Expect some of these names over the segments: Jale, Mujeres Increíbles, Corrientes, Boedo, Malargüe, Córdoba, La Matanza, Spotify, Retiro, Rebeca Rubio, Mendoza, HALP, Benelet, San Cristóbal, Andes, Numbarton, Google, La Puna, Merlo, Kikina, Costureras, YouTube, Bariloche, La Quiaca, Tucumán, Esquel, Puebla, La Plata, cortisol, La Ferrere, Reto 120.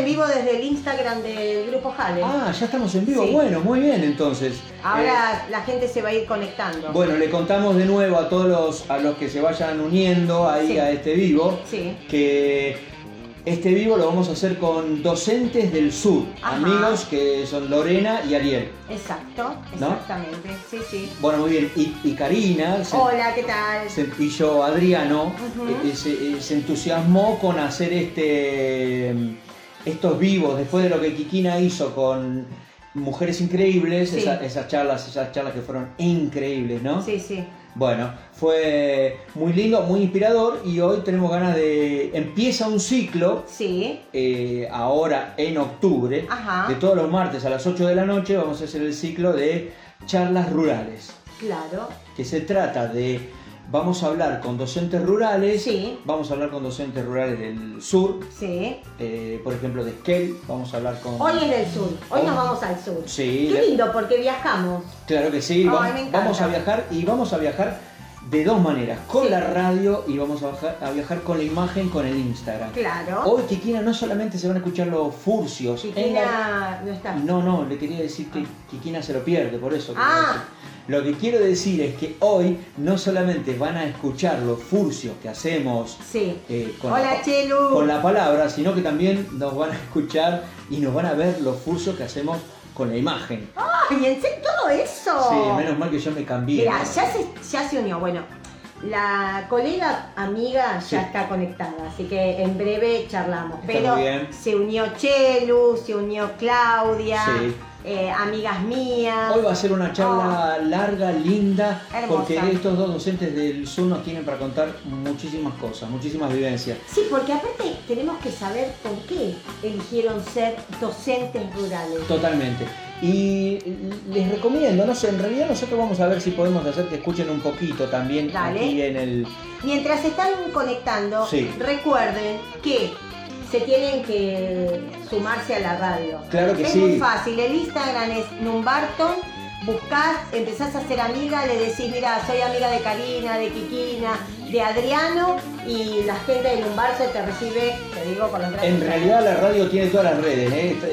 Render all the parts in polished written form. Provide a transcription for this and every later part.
en vivo desde el Instagram del Grupo Jale. Ah, ya estamos en vivo. Sí. Bueno, muy bien entonces. Ahora la gente se va a ir conectando. Bueno, le contamos de nuevo a todos los que se vayan uniendo ahí a este vivo, que... Este vivo lo vamos a hacer con docentes del sur, amigos que son Lorena y Ariel. Exacto, exactamente, ¿no? Sí, sí. Bueno, muy bien, y Karina. Hola, ¿qué tal? Y yo, Adriano, se entusiasmó con hacer estos vivos, después de lo que Kikina hizo con Mujeres Increíbles, esas charlas que fueron increíbles, ¿no? Sí, sí. Bueno, fue muy lindo, muy inspirador y hoy tenemos ganas de... Empieza un ciclo, ahora en octubre, de todos los martes a las 8 de la noche vamos a hacer el ciclo de charlas rurales. Claro. Que se trata de... Vamos a hablar con docentes rurales, del sur, por ejemplo de Esquel, vamos a hablar con... Hoy es del sur, hoy nos vamos al sur. Sí. Qué lindo, porque viajamos. Claro que sí, vamos a viajar y vamos a viajar de dos maneras, con la radio y vamos a viajar con la imagen, con el Instagram. Claro. Hoy Kikina no solamente se van a escuchar los furcios. Kikina no está. No, le quería decir que Kikina se lo pierde, por eso. Lo que quiero decir es que hoy no solamente van a escuchar los furcios que hacemos con la palabra, sino que también nos van a escuchar y nos van a ver los furcios que hacemos con la imagen. ¡Ay, en serio todo eso! Sí, menos mal que yo me cambié. Mira, ¿no? ya se unió. Bueno, la colega amiga ya está conectada, así que en breve charlamos. Pero se unió Chelu, se unió Claudia. Sí. Amigas mías. Hoy va a ser una charla larga, linda, hermosa. Porque estos dos docentes del sur nos tienen para contar muchísimas cosas, muchísimas vivencias. Sí, porque aparte tenemos que saber por qué eligieron ser docentes rurales. Totalmente. Y les recomiendo, no sé, en realidad nosotros vamos a ver si podemos hacer que escuchen un poquito también. Dale. Aquí en el... Mientras están conectando, recuerden que... se tienen que sumarse a la radio. Claro que sí. Es muy fácil. El Instagram es Numbarton. Buscás, empezás a ser amiga, le decís, mira, soy amiga de Karina, de Kikina, de Adriano, y la gente de Numbarton te recibe, te digo, con los brazos. En realidad la radio tiene todas las redes,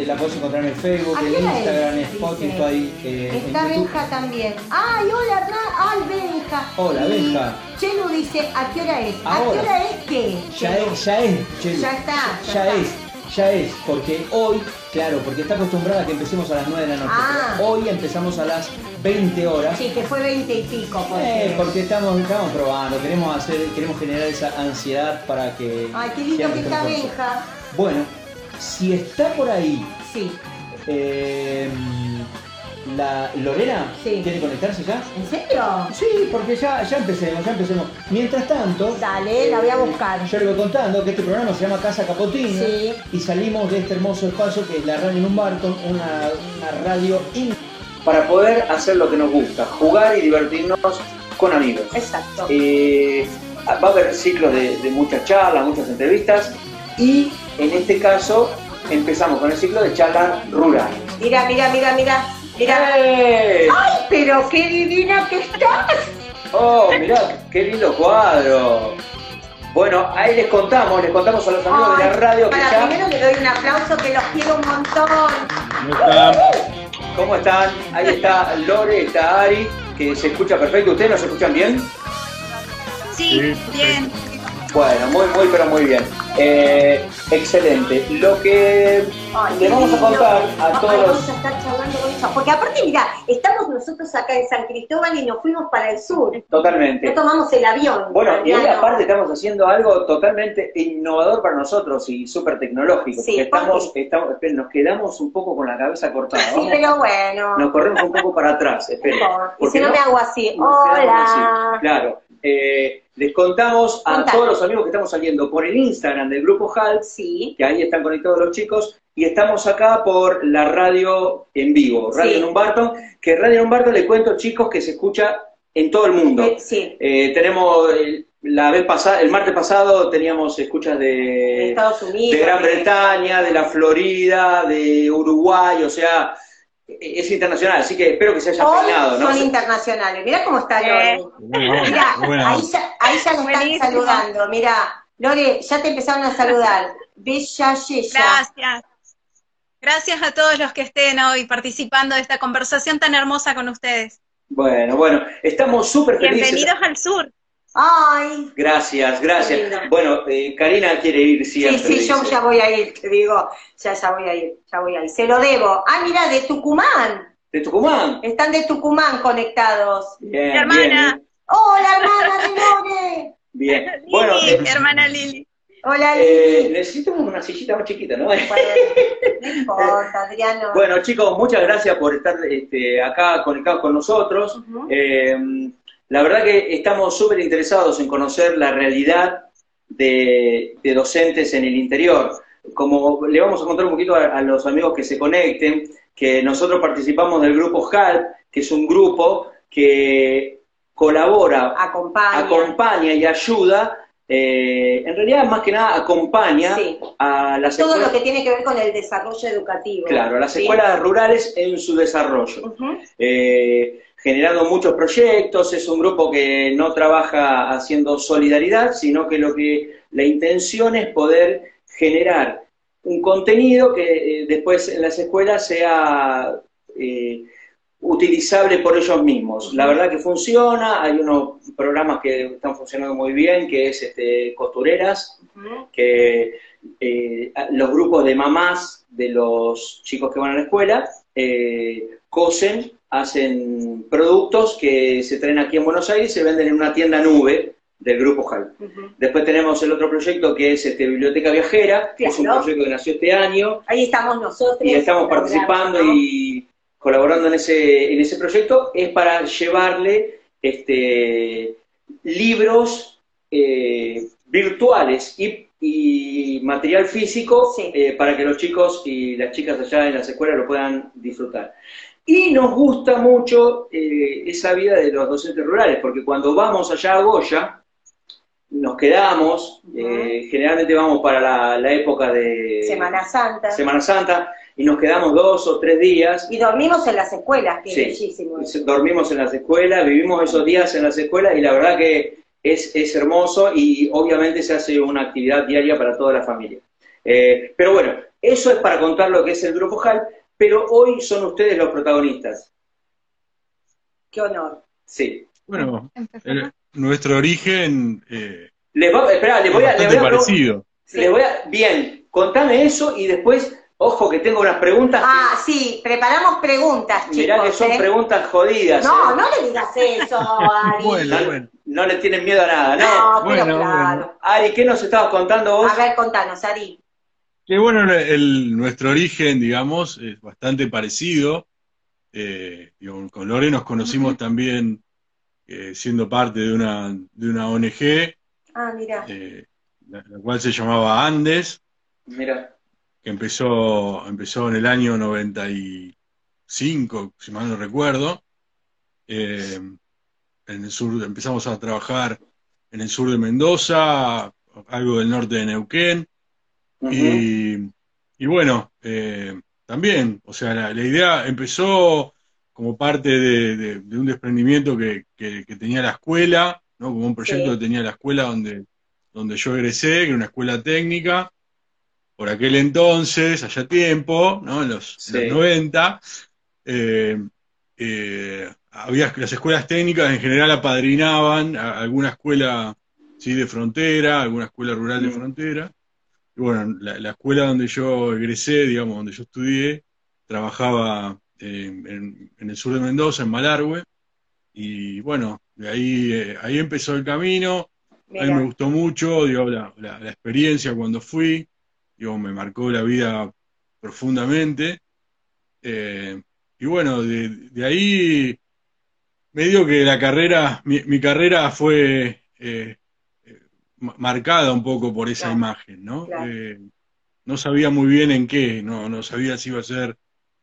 la podés encontrar en el Facebook, en Instagram, en Spotify, está en Benja YouTube. También. ¡Ay, hola, ay, Benja! Hola, Benja. Chelu dice, ¿a qué hora es? Ahora. ¿A qué hora es qué? Ya es, Chelu. Ya está, porque hoy, claro, porque está acostumbrada a que empecemos a las 9 de la noche. Hoy empezamos a las 20 horas. Sí, que fue 20 y pico. Porque estamos probando, queremos generar esa ansiedad para que... Ay, qué lindo que está Benja. Bueno, si está por ahí... Sí. ¿Lorena? Sí. ¿Quiere conectarse ya? ¿En serio? Sí, porque ya empecemos. Mientras tanto... Dale, la voy a buscar. Yo le voy contando que este programa se llama Casa Capotín. Sí. Y salimos de este hermoso espacio que es la radio Numbarton, una radio... para poder hacer lo que nos gusta, jugar y divertirnos con amigos. Exacto. Va a haber ciclos de muchas charlas, muchas entrevistas. Y en este caso empezamos con el ciclo de charlas rurales. Mira. Mirá. ¡Ay, pero qué divina que estás! ¡Oh, mirá, qué lindo cuadro! Bueno, ahí les contamos a los amigos de la radio que ya... Primero le doy un aplauso, que los quiero un montón. ¿Cómo están? Ahí está Lore, está Ari, que se escucha perfecto. ¿Ustedes nos escuchan bien? Sí, bien. Bueno, muy bien. Excelente. Lo que le vamos a contar a todos... Vamos a estar charlando con ellos. Porque aparte, mirá, estamos nosotros acá en San Cristóbal y nos fuimos para el sur. Totalmente. No tomamos el avión. Bueno, y ahí aparte estamos haciendo algo totalmente innovador para nosotros y súper tecnológico. Sí, nos quedamos un poco con la cabeza cortada. Sí, pero bueno. Nos corremos un poco para atrás, espera. Y si no me hago así. Hola. Así. Claro. Les contamos a todos los amigos que estamos saliendo por el Instagram del Grupo HALP, que ahí están conectados los chicos, y estamos acá por la radio en vivo, Radio Numbarton, que Radio Numbarton, les cuento, chicos, que se escucha en todo el mundo. Tenemos, el martes pasado teníamos escuchas de Estados Unidos, de Gran Bretaña, de la Florida, de Uruguay, o sea... Es internacional, así que espero que se haya peinado, ¿no? Son internacionales. Mirá cómo está Lore. Mirá, ahí ya nos están saludando. Mirá, Lore, ya te empezaron a saludar. Bella. Gracias. Gracias a todos los que estén hoy participando de esta conversación tan hermosa con ustedes. Bueno, estamos súper felices. Bienvenidos al sur. ¡Ay! Gracias, gracias. Bueno, Karina quiere ir siempre. Sí, yo ya voy a ir, te digo, ya voy a ir. Se lo debo. Ah, mira, de Tucumán. ¿De Tucumán? Están de Tucumán conectados. Bien, mi hermana. Bien. ¡Hola, hermana de Lore! Bien. Lili, bueno, hermana Lili. Hola, Lili. Necesitamos una sillita más chiquita, ¿no? Bueno, no importa, Adriano. Bueno, chicos, muchas gracias por estar acá conectados con nosotros. La verdad que estamos súper interesados en conocer la realidad de docentes en el interior. Como le vamos a contar un poquito a los amigos que se conecten, que nosotros participamos del grupo HALP, que es un grupo que colabora, acompaña y ayuda, en realidad más que nada acompaña a las escuelas. Todo lo que tiene que ver con el desarrollo educativo. Claro, las escuelas rurales en su desarrollo. Generando muchos proyectos, es un grupo que no trabaja haciendo solidaridad, sino que la intención es poder generar un contenido que después en las escuelas sea utilizable por ellos mismos. La verdad que funciona, hay unos programas que están funcionando muy bien, que es Costureras, que los grupos de mamás de los chicos que van a la escuela cosen, hacen productos que se traen aquí en Buenos Aires y se venden en una tienda nube del grupo HAL. Después tenemos el otro proyecto que es Biblioteca Viajera, que es un proyecto que nació este año. Ahí estamos nosotros. Y estamos participando y colaborando en ese proyecto. Es para llevarle libros virtuales y material físico para que los chicos y las chicas allá en las escuelas lo puedan disfrutar. Y nos gusta mucho esa vida de los docentes rurales, porque cuando vamos allá a Goya, nos quedamos, generalmente vamos para la época de Semana Santa, y nos quedamos 2 o 3 días. Y dormimos en las escuelas, que es bellísimo. Dormimos en las escuelas, vivimos esos días en las escuelas, y la verdad que es hermoso, y obviamente se hace una actividad diaria para toda la familia. Pero bueno, eso es para contar lo que es el grupo HAL. Pero hoy son ustedes los protagonistas. ¡Qué honor! Sí. Bueno, nuestro origen... Bien, contame eso y después, ojo que tengo unas preguntas... Ah, sí, preparamos preguntas, chicos. Mirá que son preguntas jodidas. No, no le digas eso, Ari. Bueno. No le tienen miedo a nada, ¿no? No, pero claro. Ari, ¿qué nos estabas contando vos? A ver, contanos, Ari. Que bueno, nuestro origen, digamos, es bastante parecido. Con Lore nos conocimos también siendo parte de una ONG, la cual se llamaba Andes, que empezó en el año 95, si mal no recuerdo. En el sur empezamos a trabajar en el sur de Mendoza, algo del norte de Neuquén. Y bueno, también, o sea, la idea empezó como parte de un desprendimiento que tenía la escuela, ¿no? Como un proyecto que tenía la escuela donde yo egresé, que era una escuela técnica, por aquel entonces, allá tiempo, ¿no? En los 90, las escuelas técnicas en general apadrinaban a alguna escuela de frontera, alguna escuela rural de frontera. Bueno, la escuela donde yo egresé, digamos, donde yo estudié, trabajaba en el sur de Mendoza, en Malargüe, y bueno, de ahí, ahí empezó el camino. Mirá. A mí me gustó mucho, digamos, la experiencia cuando fui, digamos, me marcó la vida profundamente, y bueno, de ahí, medio que la carrera, mi carrera fue... marcada un poco por esa imagen, ¿no? No sabía muy bien en qué, no sabía si iba a ser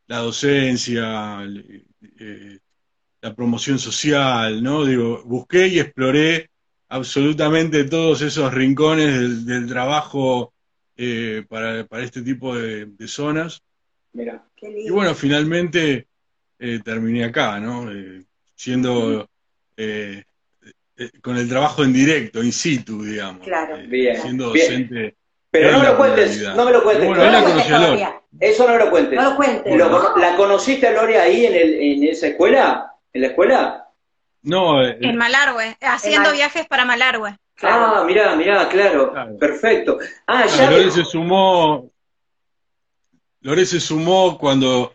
la docencia, la promoción social, ¿no? Digo, busqué y exploré absolutamente todos esos rincones del trabajo para este tipo de zonas. Mirá, qué lindo. Y bueno, finalmente terminé acá, ¿no? Siendo... con el trabajo en directo, in situ, digamos. Siendo docente Pero no me lo cuentes, no me lo cuentes. Bueno, no me cuentes, eso no me lo cuentes. No lo cuentes. ¿La conociste, Lore, ahí en esa escuela? ¿En la escuela? No. En Malargüe, haciendo viajes para Malargüe. Claro. Ah, mirá, mirá, claro, claro. Perfecto. Ah, ya. Lore se sumó. Lore se sumó cuando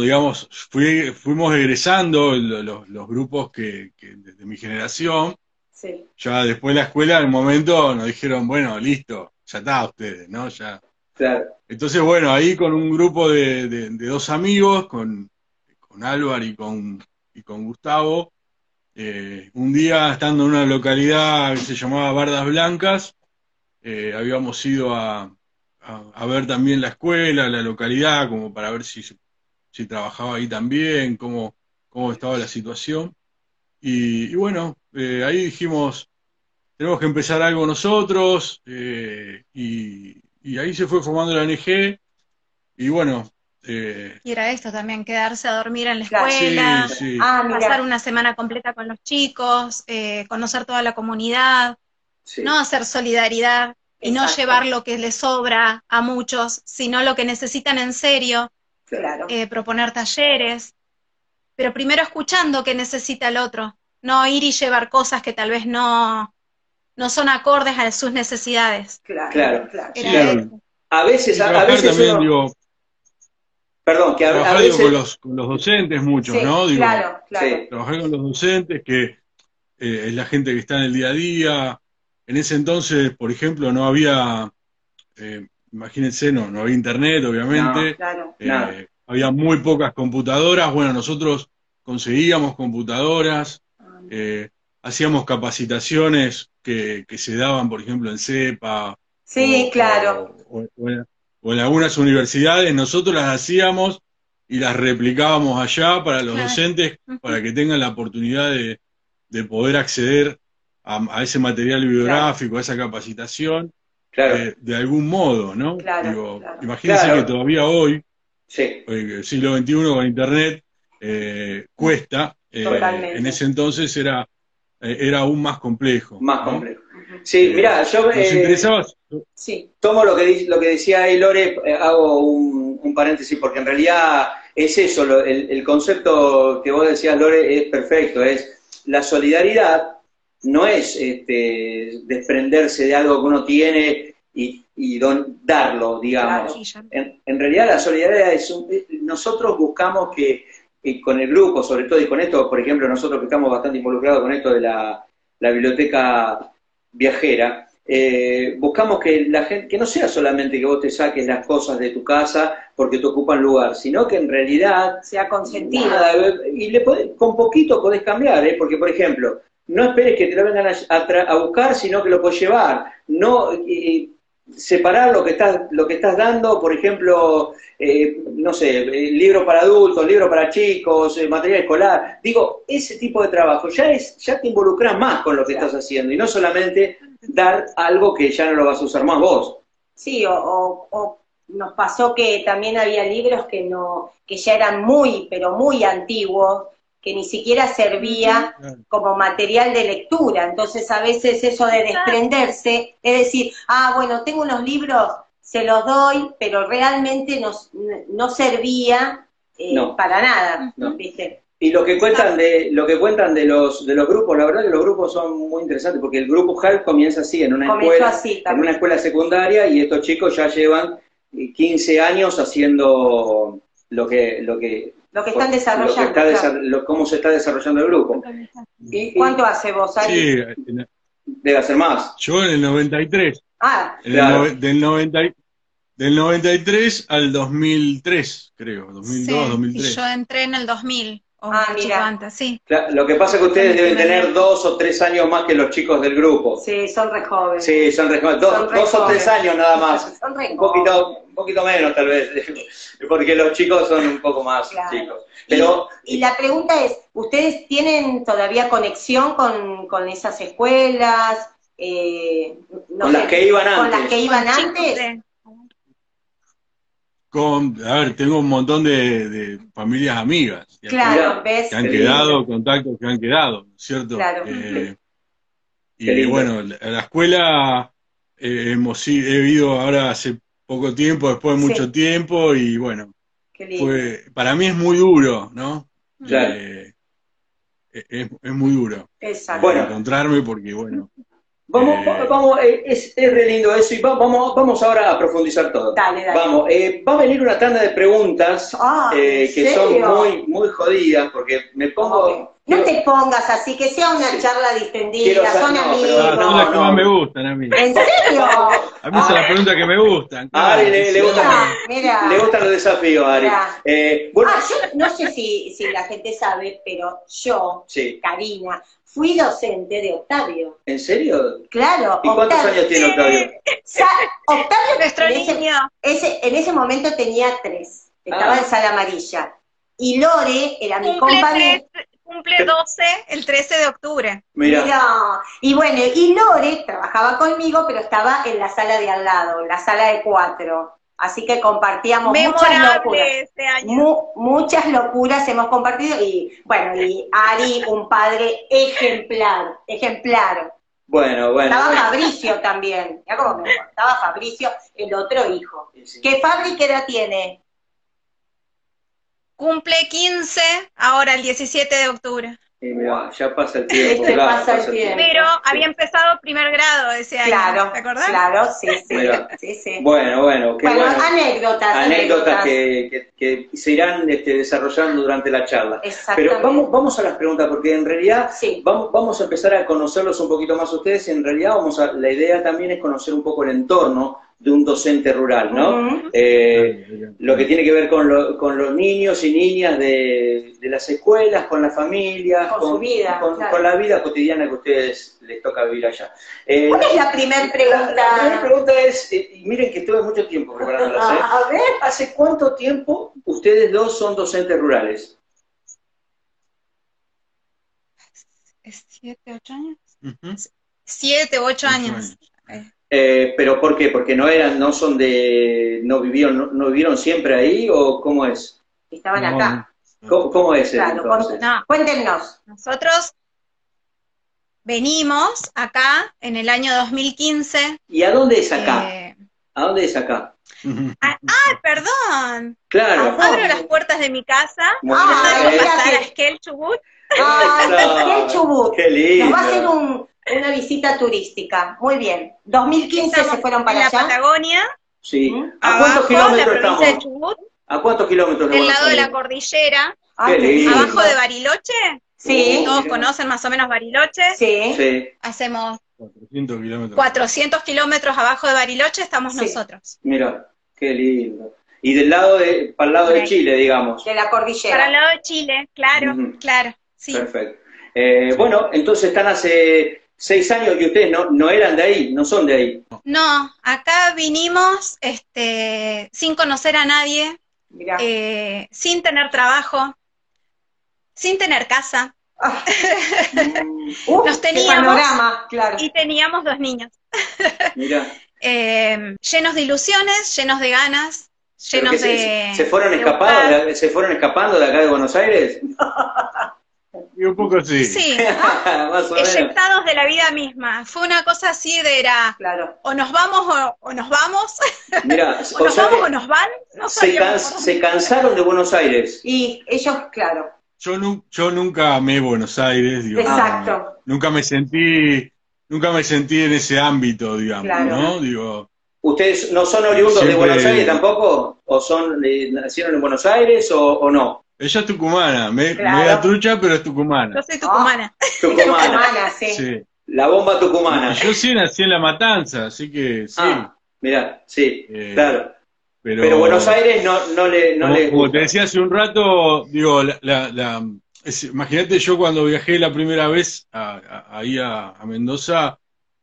digamos, fuimos egresando los grupos que de mi generación. Sí. Ya después de la escuela, en un momento nos dijeron, bueno, listo, ya está ustedes, ¿no? Ya. Claro. Entonces, bueno, ahí con un grupo de dos amigos, con Álvaro y con Gustavo, un día estando en una localidad que se llamaba Bardas Blancas, habíamos ido a ver también la escuela, la localidad, como para ver si trabajaba ahí también, cómo estaba la situación. Y bueno, ahí dijimos, tenemos que empezar algo nosotros, y ahí se fue formando la ONG, y bueno... y era esto también, quedarse a dormir en la escuela, sí, sí. Ah, pasar una semana completa con los chicos, conocer toda la comunidad, sí. No hacer solidaridad, y no llevar lo que les sobra a muchos, sino lo que necesitan en serio, claro. Proponer talleres, pero primero escuchando qué necesita el otro, no ir y llevar cosas que tal vez no son acordes a sus necesidades. Claro, claro. Claro. A veces también, uno... digo, perdón, que a veces... con los docentes muchos, sí, ¿no? Digo, claro, claro. Sí. Trabajar con los docentes, que es la gente que está en el día a día. En ese entonces, por ejemplo, no había, imagínense, no había internet, obviamente. No, claro, claro. Había muy pocas computadoras. Bueno, nosotros conseguíamos computadoras, hacíamos capacitaciones que se daban, por ejemplo, en CEPA. Sí, claro. O en algunas universidades, nosotros las hacíamos y las replicábamos allá para los docentes, para que tengan la oportunidad de poder acceder a ese material bibliográfico, a esa capacitación, de algún modo, ¿no? Claro, digo, claro. Imagínense que todavía hoy, el siglo XXI con internet, cuesta. En ese entonces era aún más complejo. Más complejo. Sí, mirá, yo tomo lo que decía ahí Lore, hago un paréntesis, porque en realidad es eso, el concepto que vos decías, Lore, es perfecto, es la solidaridad, no es desprenderse de algo que uno tiene y darlo, digamos. Claro, sí, en realidad la solidaridad es, nosotros buscamos que, y con el grupo, sobre todo, y con esto, por ejemplo, nosotros que estamos bastante involucrados con esto de la biblioteca viajera, buscamos que la gente, que no sea solamente que vos te saques las cosas de tu casa porque te ocupan lugar, sino que en realidad sea consentido. Y con poquito podés cambiar, porque, por ejemplo, no esperes que te lo vengan a buscar, sino que lo podés llevar. No... separar lo que estás dando, por ejemplo, no sé, libros para adultos, libros para chicos, material escolar, digo, ese tipo de trabajo, ya te involucras más con lo que estás haciendo, y no solamente dar algo que ya no lo vas a usar más vos. Sí, o nos pasó que también había libros que ya eran muy, pero muy antiguos, que ni siquiera servía como material de lectura. Entonces a veces eso de desprenderse, es decir, ah, bueno, tengo unos libros, se los doy, pero realmente no servía para nada. No. ¿Viste? Y lo que cuentan de los grupos, la verdad que los grupos son muy interesantes, porque el grupo HALP comienza así, en una escuela secundaria, y estos chicos ya llevan 15 años haciendo lo que están desarrollando. Cómo se está desarrollando el grupo. ¿Y cuánto hace vos ahí? Sí, debe hacer más. Yo en el 93. Ah, claro. Del 93 al 2003, creo. 2002, sí, 2003. Y yo entré en el 2000. Mira. Antes, sí. Claro, lo que pasa es que ustedes deben tener 2 o 3 años más que los chicos del grupo. Sí, son re jóvenes. Sí, son re jóvenes. Dos o tres años nada más. Son re un poquito menos, tal vez, porque los chicos son un poco más chicos. Pero, y la pregunta es, ¿ustedes tienen todavía conexión con esas escuelas? ¿Con las que iban antes? A ver, tengo un montón de familias amigas que han quedado, contactos que han quedado, ¿cierto? Claro. Y bueno, la escuela hemos ido ahora hace poco tiempo, después de mucho tiempo, y bueno, fue, para mí es muy duro, ¿no? Claro. Es muy duro. Exacto. Bueno, encontrarme porque, bueno... Vamos, es re lindo eso, y vamos ahora a profundizar todo. Dale, dale. Vamos, va a venir una tanda de preguntas que son muy jodidas, porque me pongo... Okay. No te pongas así, que sea una charla distendida, son amigos. Son las que más me gustan a mí. ¿En serio? A mí son las preguntas que me gustan. Claro. A Ari le gustan los desafíos, Ari. Bueno. Yo no sé si la gente sabe, pero yo, Karina, fui docente de Octavio. ¿En serio? Claro. ¿Y cuántos años tiene Octavio? Octavio, nuestro niño. En ese momento tenía 3, estaba en Sala Amarilla. Y Lore era mi compañera. Cumple 12 el 13 de octubre. Mirá. Y bueno, y Lore trabajaba conmigo, pero estaba en la sala de al lado, en la sala de 4. Así que compartíamos muchas locuras. Este año. Muchas locuras hemos compartido. Y bueno, y Ari, un padre ejemplar, ejemplar. Bueno. Estaba Fabricio también. Mirá cómo me contaba Fabricio, el otro hijo. Sí. ¿Qué Fabri qué edad tiene? Cumple 15, ahora el 17 de octubre. Y mirá, ya pasa el tiempo. Pasa el tiempo. Pero había empezado primer grado ese año, ¿te acordás? Claro, sí. Bueno. Bueno, anécdotas que se irán desarrollando durante la charla. Exactamente. Pero vamos a las preguntas, porque en realidad vamos a empezar a conocerlos un poquito más a ustedes, y en realidad la idea también es conocer un poco el entorno de un docente rural, ¿no? Uh-huh. Lo que tiene que ver con los niños y niñas de las escuelas, con las familias, con su vida, con la vida cotidiana que a ustedes les toca vivir allá. ¿Cuál es la primera pregunta? La primera pregunta es, miren que estuve mucho tiempo preparándolas, a ver, ¿hace cuánto tiempo ustedes dos son docentes rurales? 7, 8 años. Uh-huh. 7, 8 años. ¿Pero por qué? ¿Porque no vivieron siempre ahí, o cómo es? Estaban acá. ¿Cómo es entonces? Cuéntenos. Nosotros venimos acá en el año 2015. ¿Y a dónde es acá? ¿A dónde es acá? Perdón. Claro. Abro las puertas de mi casa. Pasar a Esquel, Chubut. Esquel, Chubut. Qué lindo. Nos va a hacer una visita turística, muy bien. 2015 estamos se fueron para allá. En la Patagonia. Sí. ¿A cuántos kilómetros estamos? De Chubut. ¿A cuántos kilómetros? Del lado de la cordillera. Abajo de Bariloche. Sí. Todos conocen más o menos Bariloche. Sí. Hacemos 400 kilómetros. 400 kilómetros abajo de Bariloche estamos nosotros. Mira, qué lindo. Y para el lado de Chile, digamos. De la cordillera. Para el lado de Chile, claro, claro. Sí. Perfecto. Bueno, entonces están hace 6 años que ustedes no eran de ahí, no son de ahí. No, acá vinimos sin conocer a nadie, sin tener trabajo, sin tener casa. Nos teníamos, panorama, y teníamos 2 niños. Mirá. Llenos de ilusiones, llenos de ganas, llenos de... ¿Se fueron escapando de acá de Buenos Aires? Y un poco así. Sí, eyectados de la vida misma. Fue una cosa así de o nos vamos o nos vamos. Mirá, o nos vamos o nos van. No se cansaron de Buenos Aires. Y ellos, claro. Yo nunca amé Buenos Aires, digamos. Exacto. Nunca me sentí en ese ámbito, digamos, ¿no? Digo, ¿ustedes no son oriundos de Buenos Aires tampoco? ¿O nacieron en Buenos Aires o no? Ella es tucumana, me da trucha, pero es tucumana. Yo soy tucumana. Tucumana, sí. La bomba tucumana. Yo sí nací en La Matanza, así que sí. Mirá, sí, claro. Pero Buenos Aires no le como te decía hace un rato, digo, imagínate, yo cuando viajé la primera vez ahí a Mendoza,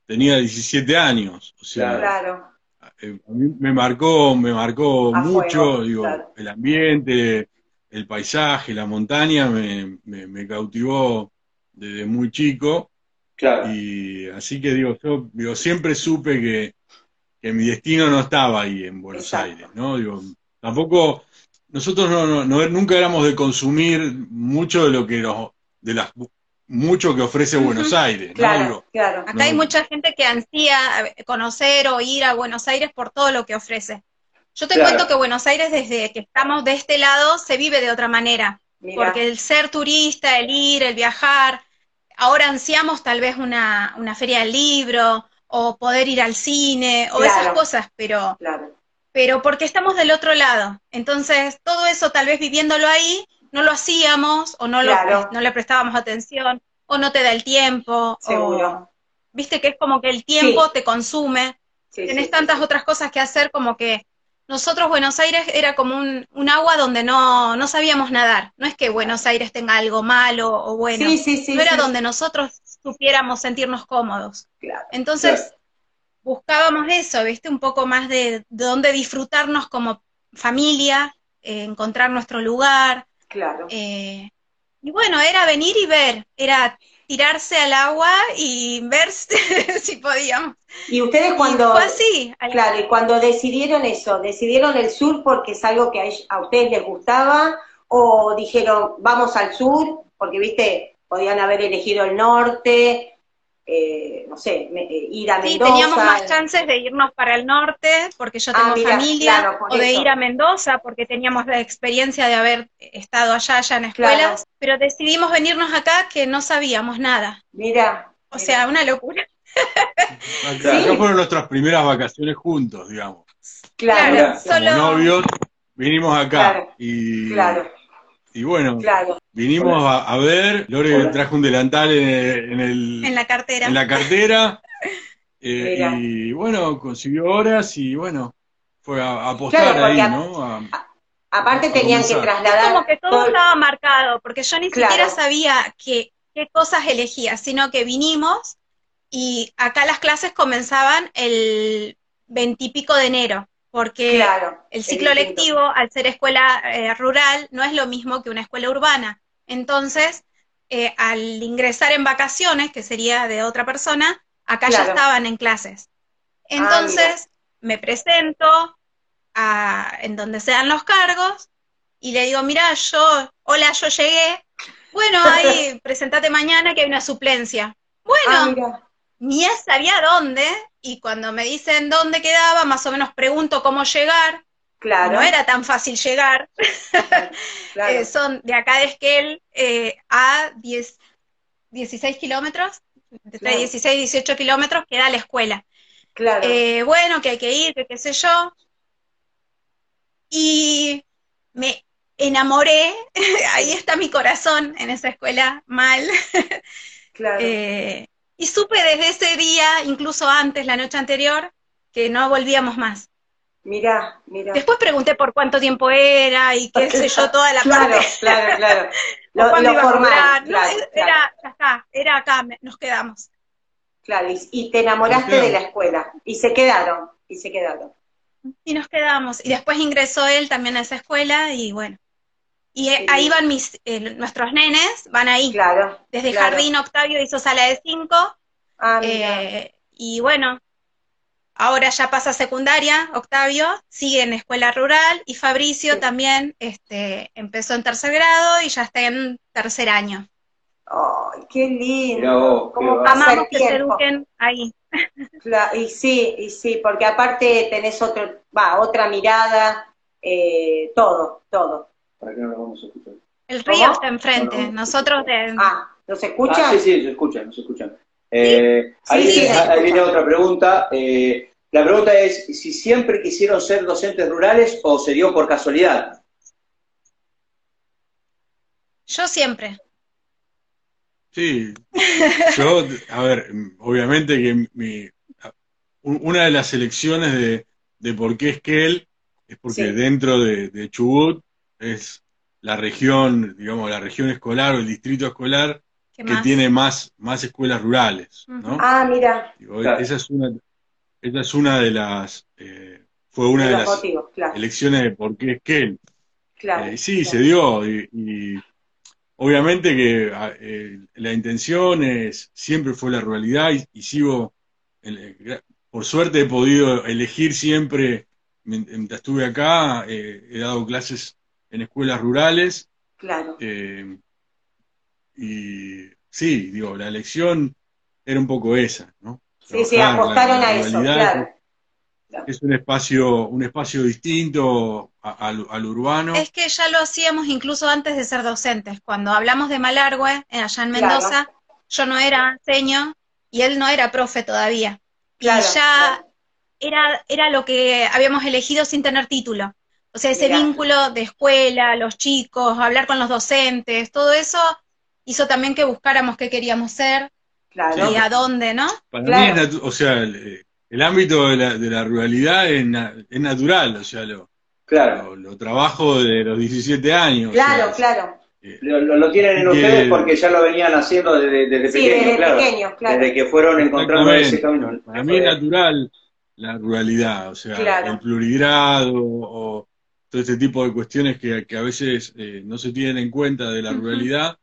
tenía 17 años. O sea, claro. A mí me marcó mucho, digo, el ambiente... El paisaje, la montaña, me cautivó desde muy chico. Claro. Y así que digo, yo siempre supe que mi destino no estaba ahí en Buenos Aires, ¿no? Digo, tampoco, nosotros nunca éramos de consumir mucho de lo que de las mucho que ofrece Buenos Aires. Claro, ¿no? Claro. Acá hay mucha gente que ansía conocer o ir a Buenos Aires por todo lo que ofrece. Yo te cuento que Buenos Aires, desde que estamos de este lado, se vive de otra manera. Mirá. Porque el ser turista, el ir, el viajar, ahora ansiamos tal vez una feria del libro, o poder ir al cine, o esas cosas, pero porque estamos del otro lado. Entonces, todo eso tal vez viviéndolo ahí, no lo hacíamos, o no, no le prestábamos atención, o no te da el tiempo. Seguro. O, viste que es como que el tiempo te consume, tenés tantas otras cosas que hacer, como que nosotros Buenos Aires era como un agua donde no sabíamos nadar. No es que Buenos Aires tenga algo malo o bueno, no era donde nosotros supiéramos sentirnos cómodos. Claro, entonces buscábamos eso, ¿viste? Un poco más de dónde disfrutarnos como familia, encontrar nuestro lugar. Claro. Y bueno, era venir y ver, era tirarse al agua y ver si podíamos. Y ustedes cuando... fue así. Claro, y cuando decidieron eso, ¿decidieron el sur porque es algo que a ustedes les gustaba? ¿O dijeron, vamos al sur? Porque, viste, podían haber elegido el norte, no sé, ir a Mendoza. Sí, teníamos más chances de irnos para el norte, porque yo tengo familia, o de ir a Mendoza, porque teníamos la experiencia de haber estado allá en escuelas, pero decidimos venirnos acá que no sabíamos nada. Mira. O sea, una locura. Acá fueron nuestras primeras vacaciones juntos, digamos. Claro. Como novios, vinimos acá. Y bueno, vinimos a ver, Lore trajo un delantal en la cartera. En la cartera y bueno, consiguió horas y bueno, fue a apostar ahí, ¿no? Aparte tenían que trasladar. Es como que todo estaba marcado, porque yo ni siquiera sabía qué cosas elegía, sino que vinimos y acá las clases comenzaban el 20 y pico de enero. Porque el ciclo lectivo, al ser escuela rural, no es lo mismo que una escuela urbana. Entonces, al ingresar en vacaciones, que sería de otra persona, acá ya estaban en clases. Entonces, me presento en donde se dan los cargos, y le digo, mirá, yo llegué, bueno, ahí, presentate mañana que hay una suplencia. Bueno, ni sabía dónde, y cuando me dicen dónde quedaba, más o menos pregunto cómo llegar. Claro. No era tan fácil llegar. Claro. Son de acá de Esquel a 16 kilómetros, entre 16 y 18 kilómetros queda la escuela. Claro. Bueno, que hay que ir, que qué sé yo. Y me enamoré, ahí está mi corazón en esa escuela, mal. Claro. Y supe desde ese día, incluso antes, la noche anterior, que no volvíamos más. Mirá, mirá. Después pregunté por cuánto tiempo era y qué sé yo, toda la parte. Claro. Lo formal. Ya está, era acá, nos quedamos. Claro, y te enamoraste de la escuela. Y se quedaron. Y nos quedamos. Y después ingresó él también a esa escuela y bueno. Y ahí van nuestros nenes, van ahí. Claro. Desde jardín, Octavio hizo sala de 5. Y bueno, ahora ya pasa secundaria, Octavio, sigue en escuela rural, y Fabricio también empezó en tercer grado y ya está en tercer año. ¡Ay, qué lindo! Como amamos que se eduquen ahí. Claro, y sí, porque aparte tenés otra mirada, todo. ¿Para qué no lo vamos a escuchar? El río está enfrente, no nosotros... ¿Nos escuchan? Sí, nos escuchan. Ahí viene otra pregunta. La pregunta es, ¿si siempre quisieron ser docentes rurales o se dio por casualidad? Yo siempre. Sí, obviamente que una de las elecciones de por qué Esquel es porque dentro de Chubut es la región, digamos, la región escolar o el distrito escolar que tiene más escuelas rurales, ¿no? Mira. Digo, esa es una de las, fue una de las motivos, elecciones de por qué Esquel. Claro. Se dio, y obviamente que la intención siempre fue la ruralidad, y sigo, por suerte he podido elegir siempre, mientras estuve acá, he dado clases en escuelas rurales, y sí, digo, la elección era un poco esa, ¿no? Sí, sí, apostaron a eso, claro. Es un espacio distinto al urbano. Es que ya lo hacíamos incluso antes de ser docentes. Cuando hablamos de Malargüe, allá en Mendoza, claro, yo no era seño y él no era profe todavía. Claro, y ya era lo que habíamos elegido sin tener título. O sea, ese vínculo de escuela, los chicos, hablar con los docentes, todo eso hizo también que buscáramos qué queríamos ser, claro, y a dónde, ¿no? Para mí es el ámbito de la ruralidad es natural, o sea, lo trabajo de los 17 años. Claro, o sea, claro. Lo tienen en ustedes porque ya lo venían haciendo desde pequeños, desde pequeños, claro. Desde que fueron encontrando ese camino. Para mí es natural la ruralidad, o sea, claro, el plurigrado, o todo este tipo de cuestiones que a veces no se tienen en cuenta de la ruralidad.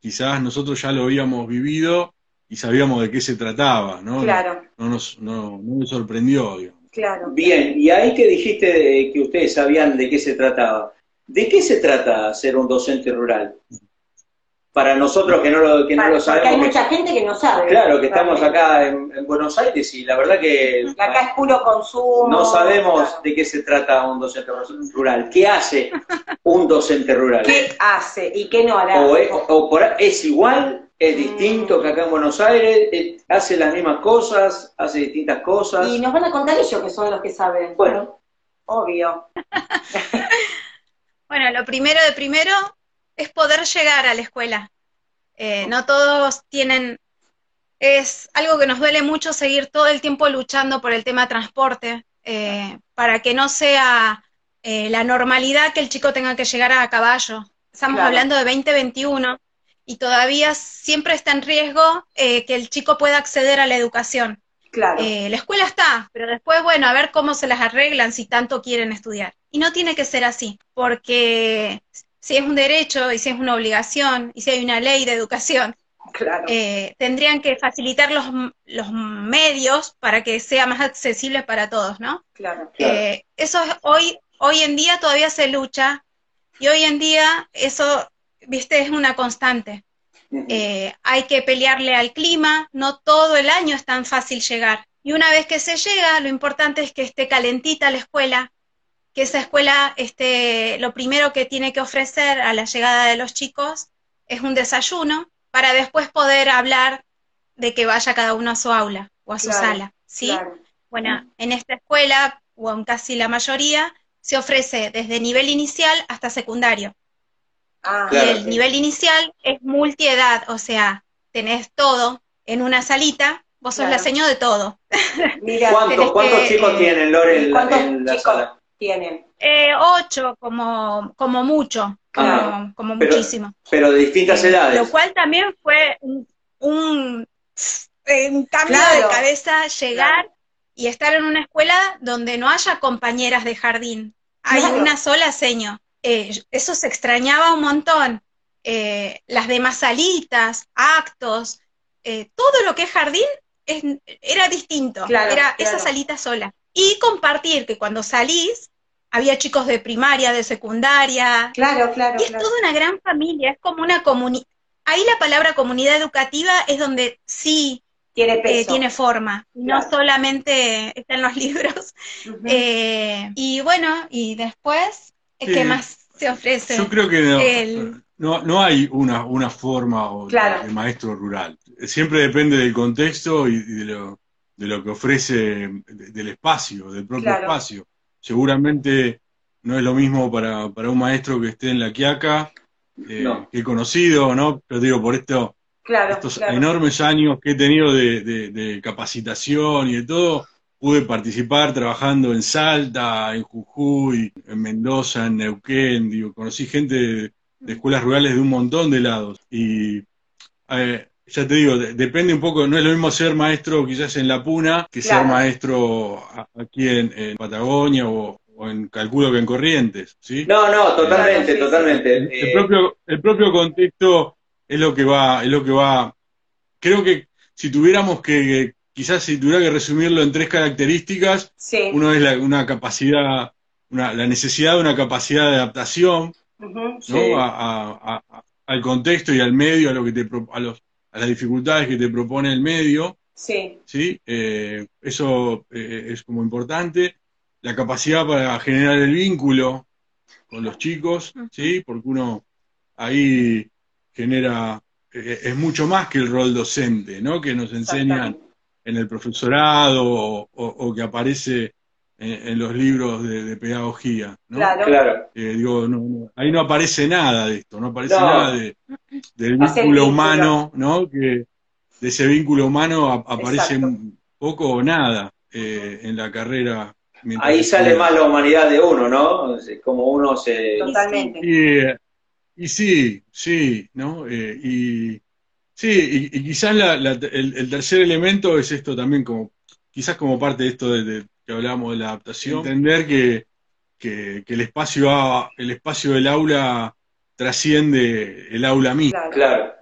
Quizás nosotros ya lo habíamos vivido y sabíamos de qué se trataba, ¿no? Claro. No nos sorprendió, digamos. Claro. Bien, y ahí que dijiste que ustedes sabían de qué se trataba. ¿De qué se trata ser un docente rural? Para nosotros que no lo sabemos. Porque hay mucha gente que no sabe. Claro, que estamos acá en Buenos Aires y la verdad que... Acá es puro consumo. No sabemos de qué se trata un docente rural. ¿Qué hace un docente rural? ¿Qué hace y qué no hará? ¿Es igual? ¿Es distinto que acá en Buenos Aires? ¿Hace las mismas cosas? ¿Hace distintas cosas? Y nos van a contar ellos, que son los que saben. Bueno, obvio. Bueno, lo primero de primero es poder llegar a la escuela. No todos tienen... Es algo que nos duele mucho seguir todo el tiempo luchando por el tema transporte, para que no sea la normalidad que el chico tenga que llegar a caballo. Estamos hablando de 2021. Y todavía siempre está en riesgo que el chico pueda acceder a la educación. Claro. La escuela está, pero después, bueno, a ver cómo se las arreglan si tanto quieren estudiar. Y no tiene que ser así, porque si es un derecho, y si es una obligación, y si hay una ley de educación, claro, tendrían que facilitar los medios para que sea más accesible para todos, ¿no? Claro, claro. Eso es, hoy en día todavía se lucha, y hoy en día eso... Viste, es una constante. Hay que pelearle al clima, no todo el año es tan fácil llegar. Y una vez que se llega, lo importante es que esté calentita la escuela, que esa escuela esté, lo primero que tiene que ofrecer a la llegada de los chicos es un desayuno, para después poder hablar de que vaya cada uno a su aula o a su sala, ¿sí? Claro. Bueno, en esta escuela, o en casi la mayoría, se ofrece desde nivel inicial hasta secundario. Claro, y el nivel inicial es multiedad, o sea, tenés todo en una salita, vos sos la seño de todo. Mirá, ¿Cuántos chicos tienen, Lore, en la sala? Tienen 8 como mucho, como muchísimo. Pero de distintas edades. Lo cual también fue un cambio de cabeza llegar y estar en una escuela donde no haya compañeras de jardín. Hay una sola seño. Eso se extrañaba un montón, las demás salitas, actos, todo lo que es jardín era distinto, era esa salita sola. Y compartir que cuando salís, había chicos de primaria, de secundaria, y es toda una gran familia, es como una comunidad. Ahí la palabra comunidad educativa es donde sí tiene peso, tiene forma, no solamente está en los libros. Y bueno, y después... ¿Qué más se ofrece? Yo creo que no hay una forma de maestro rural. Siempre depende del contexto y de lo que ofrece del espacio, del propio espacio. Seguramente no es lo mismo para un maestro que esté en La Quiaca, que conocido, ¿no? Pero digo, por esto, estos enormes años que he tenido de capacitación y de todo, pude participar trabajando en Salta, en Jujuy, en Mendoza, en Neuquén. Digo, conocí gente de escuelas rurales de un montón de lados. Y ya te digo, depende un poco, no es lo mismo ser maestro quizás en La Puna que ser maestro aquí en Patagonia o en, calculo que en Corrientes, ¿sí? No, totalmente, totalmente. El propio contexto es lo que va. Creo que si tuviéramos que quizás si tuviera que resumirlo en 3 características, uno es la necesidad de una capacidad de adaptación, ¿no? al contexto y al medio, a lo que te a las dificultades que te propone el medio. Sí. ¿Sí? Eso es como importante. La capacidad para generar el vínculo con los chicos, ¿sí? Porque uno ahí genera, es mucho más que el rol docente, ¿no? Que nos enseñan en el profesorado o que aparece en los libros de pedagogía, ¿no? Claro, claro. Digo, no, ahí no aparece nada de esto, no aparece nada del vínculo humano, ¿no? Que de ese vínculo humano aparece poco o nada en la carrera. Ahí sale más la humanidad de uno, ¿no? Como uno se... Totalmente. Y sí, sí, ¿no? Y quizás el tercer elemento es esto también, como quizás como parte de esto de que hablábamos de la adaptación, entender que el espacio del aula trasciende el aula misma. Claro.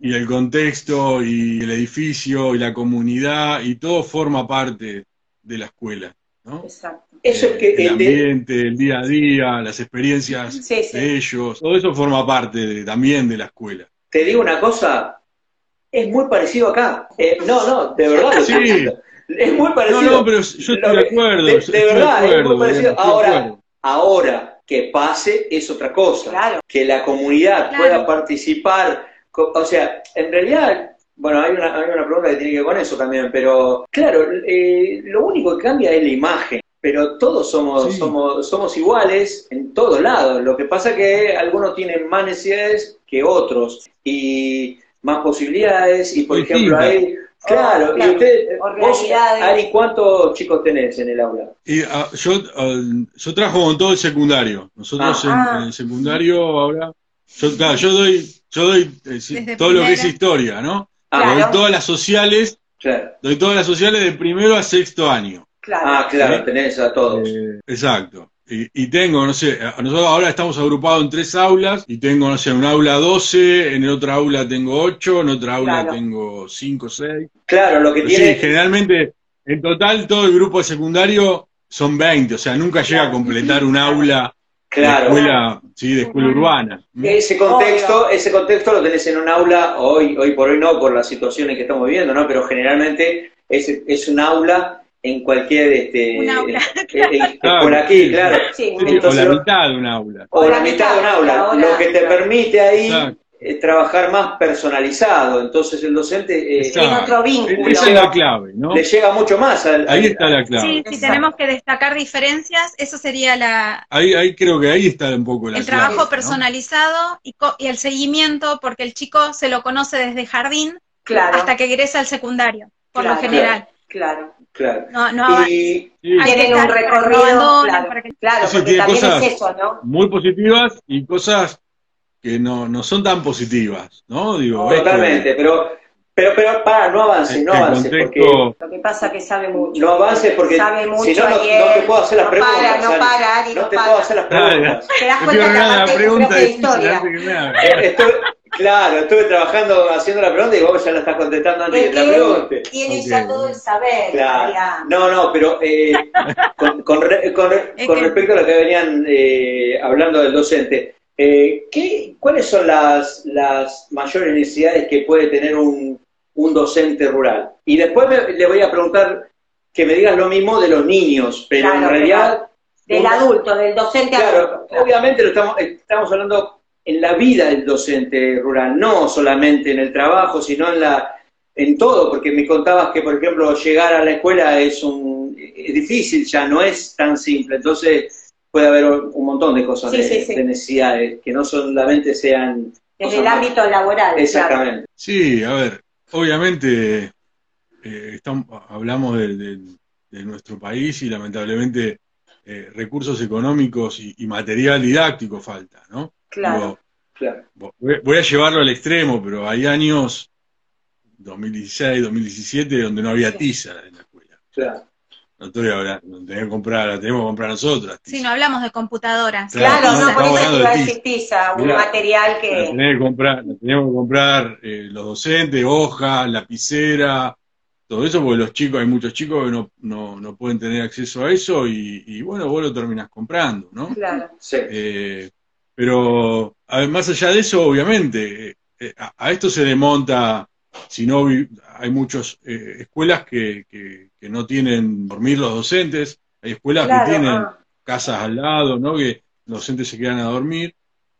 Y el contexto, y el edificio, y la comunidad, y todo forma parte de la escuela, ¿no? Exacto. Eso es que el ambiente, el día a día, las experiencias de ellos, todo eso forma parte también de la escuela. Te digo una cosa, es muy parecido acá. No, de verdad. Sí. Es muy parecido. No, pero yo estoy de acuerdo. De verdad, es muy parecido. Ahora que pase es otra cosa. Claro. Que la comunidad pueda participar. O sea, en realidad... Bueno, hay una pregunta que tiene que ver con eso también, pero claro, lo único que cambia es la imagen, pero todos somos iguales en todos lados. Lo que pasa es que algunos tienen más necesidades que otros y más posibilidades y, por ejemplo, hay... Claro, claro. Y usted, vos, Ari, ¿cuántos chicos tenés en el aula? Y, yo trabajo con todo el secundario. Nosotros en el secundario ahora... Yo doy todo lo que es historia, ¿no? Claro. Doy todas las sociales, doy todas las sociales de primero a sexto año. Claro. Tenés a todos. Exacto. Y tengo, no sé, nosotros ahora estamos agrupados en 3 aulas, y tengo, no sé, en un aula 12, en otra aula tengo 8, en otra aula tengo 5, 6. Claro, lo que tiene... Sí, generalmente, en total, todo el grupo de secundario son 20, o sea, nunca llega a completar un aula... Claro. De escuela urbana. Ese contexto lo tenés en un aula, hoy por hoy no, por las situaciones que estamos viviendo, ¿no? Pero generalmente es un aula en cualquier... por aquí, claro. Sí. Entonces, o la mitad de un aula. O la mitad de un aula, lo que te permite ahí... Exacto. Trabajar más personalizado, entonces el docente tiene otro vínculo. Esa es la clave, ¿no? Le llega mucho más. Ahí está la clave. Sí, si tenemos que destacar diferencias, eso sería la... Ahí creo que ahí está un poco la clave. El trabajo personalizado, ¿no? y el seguimiento, porque el chico se lo conoce desde jardín hasta que egresa al secundario, por lo general. Claro. No, tienen un recorrido, porque también cosas es eso, ¿no? Muy positivas y cosas que no son tan positivas, ¿no? Digo, totalmente, esto, pero para, no avances, porque... Lo que pasa es que sabe mucho. No avances porque si no, no te puedo hacer las preguntas. No te puedo hacer las preguntas. Te das cuenta estuve trabajando, haciendo la pregunta y vos ya la estás contestando antes de que te la pregunte. Tiene ya todo el saber. Claro. No, pero con respecto a lo que venían hablando del docente, ¿cuáles son las mayores necesidades que puede tener un docente rural? Y después le voy a preguntar que me digas lo mismo de los niños, pero en realidad... Del adulto, del docente adulto. Claro, obviamente estamos hablando en la vida del docente rural, no solamente en el trabajo, sino en todo, porque me contabas que, por ejemplo, llegar a la escuela es difícil, ya no es tan simple, entonces... Puede haber un montón de cosas de necesidades, que no solamente sean... Desde el ámbito laboral. Exactamente. Claro. Sí, a ver, obviamente hablamos de nuestro país y lamentablemente recursos económicos y material didáctico falta, ¿no? Claro. Voy a llevarlo al extremo, pero hay años, 2016, 2017, donde no había tiza en la escuela. Claro. No estoy hablando, la tenemos que comprar nosotras. Tiza. Sí, no hablamos de computadoras. Claro, por eso iba a decir tiza, un material que... La tenemos que comprar los docentes, hojas, lapicera, todo eso, porque hay muchos chicos que no pueden tener acceso a eso y bueno, vos lo terminás comprando, ¿no? Claro. Sí. Pero a ver, más allá de eso, obviamente, a esto se desmonta, si no, hay muchas escuelas que no tienen dormir los docentes, hay escuelas claro, que tienen casas al lado, ¿no? Que los docentes se quedan a dormir.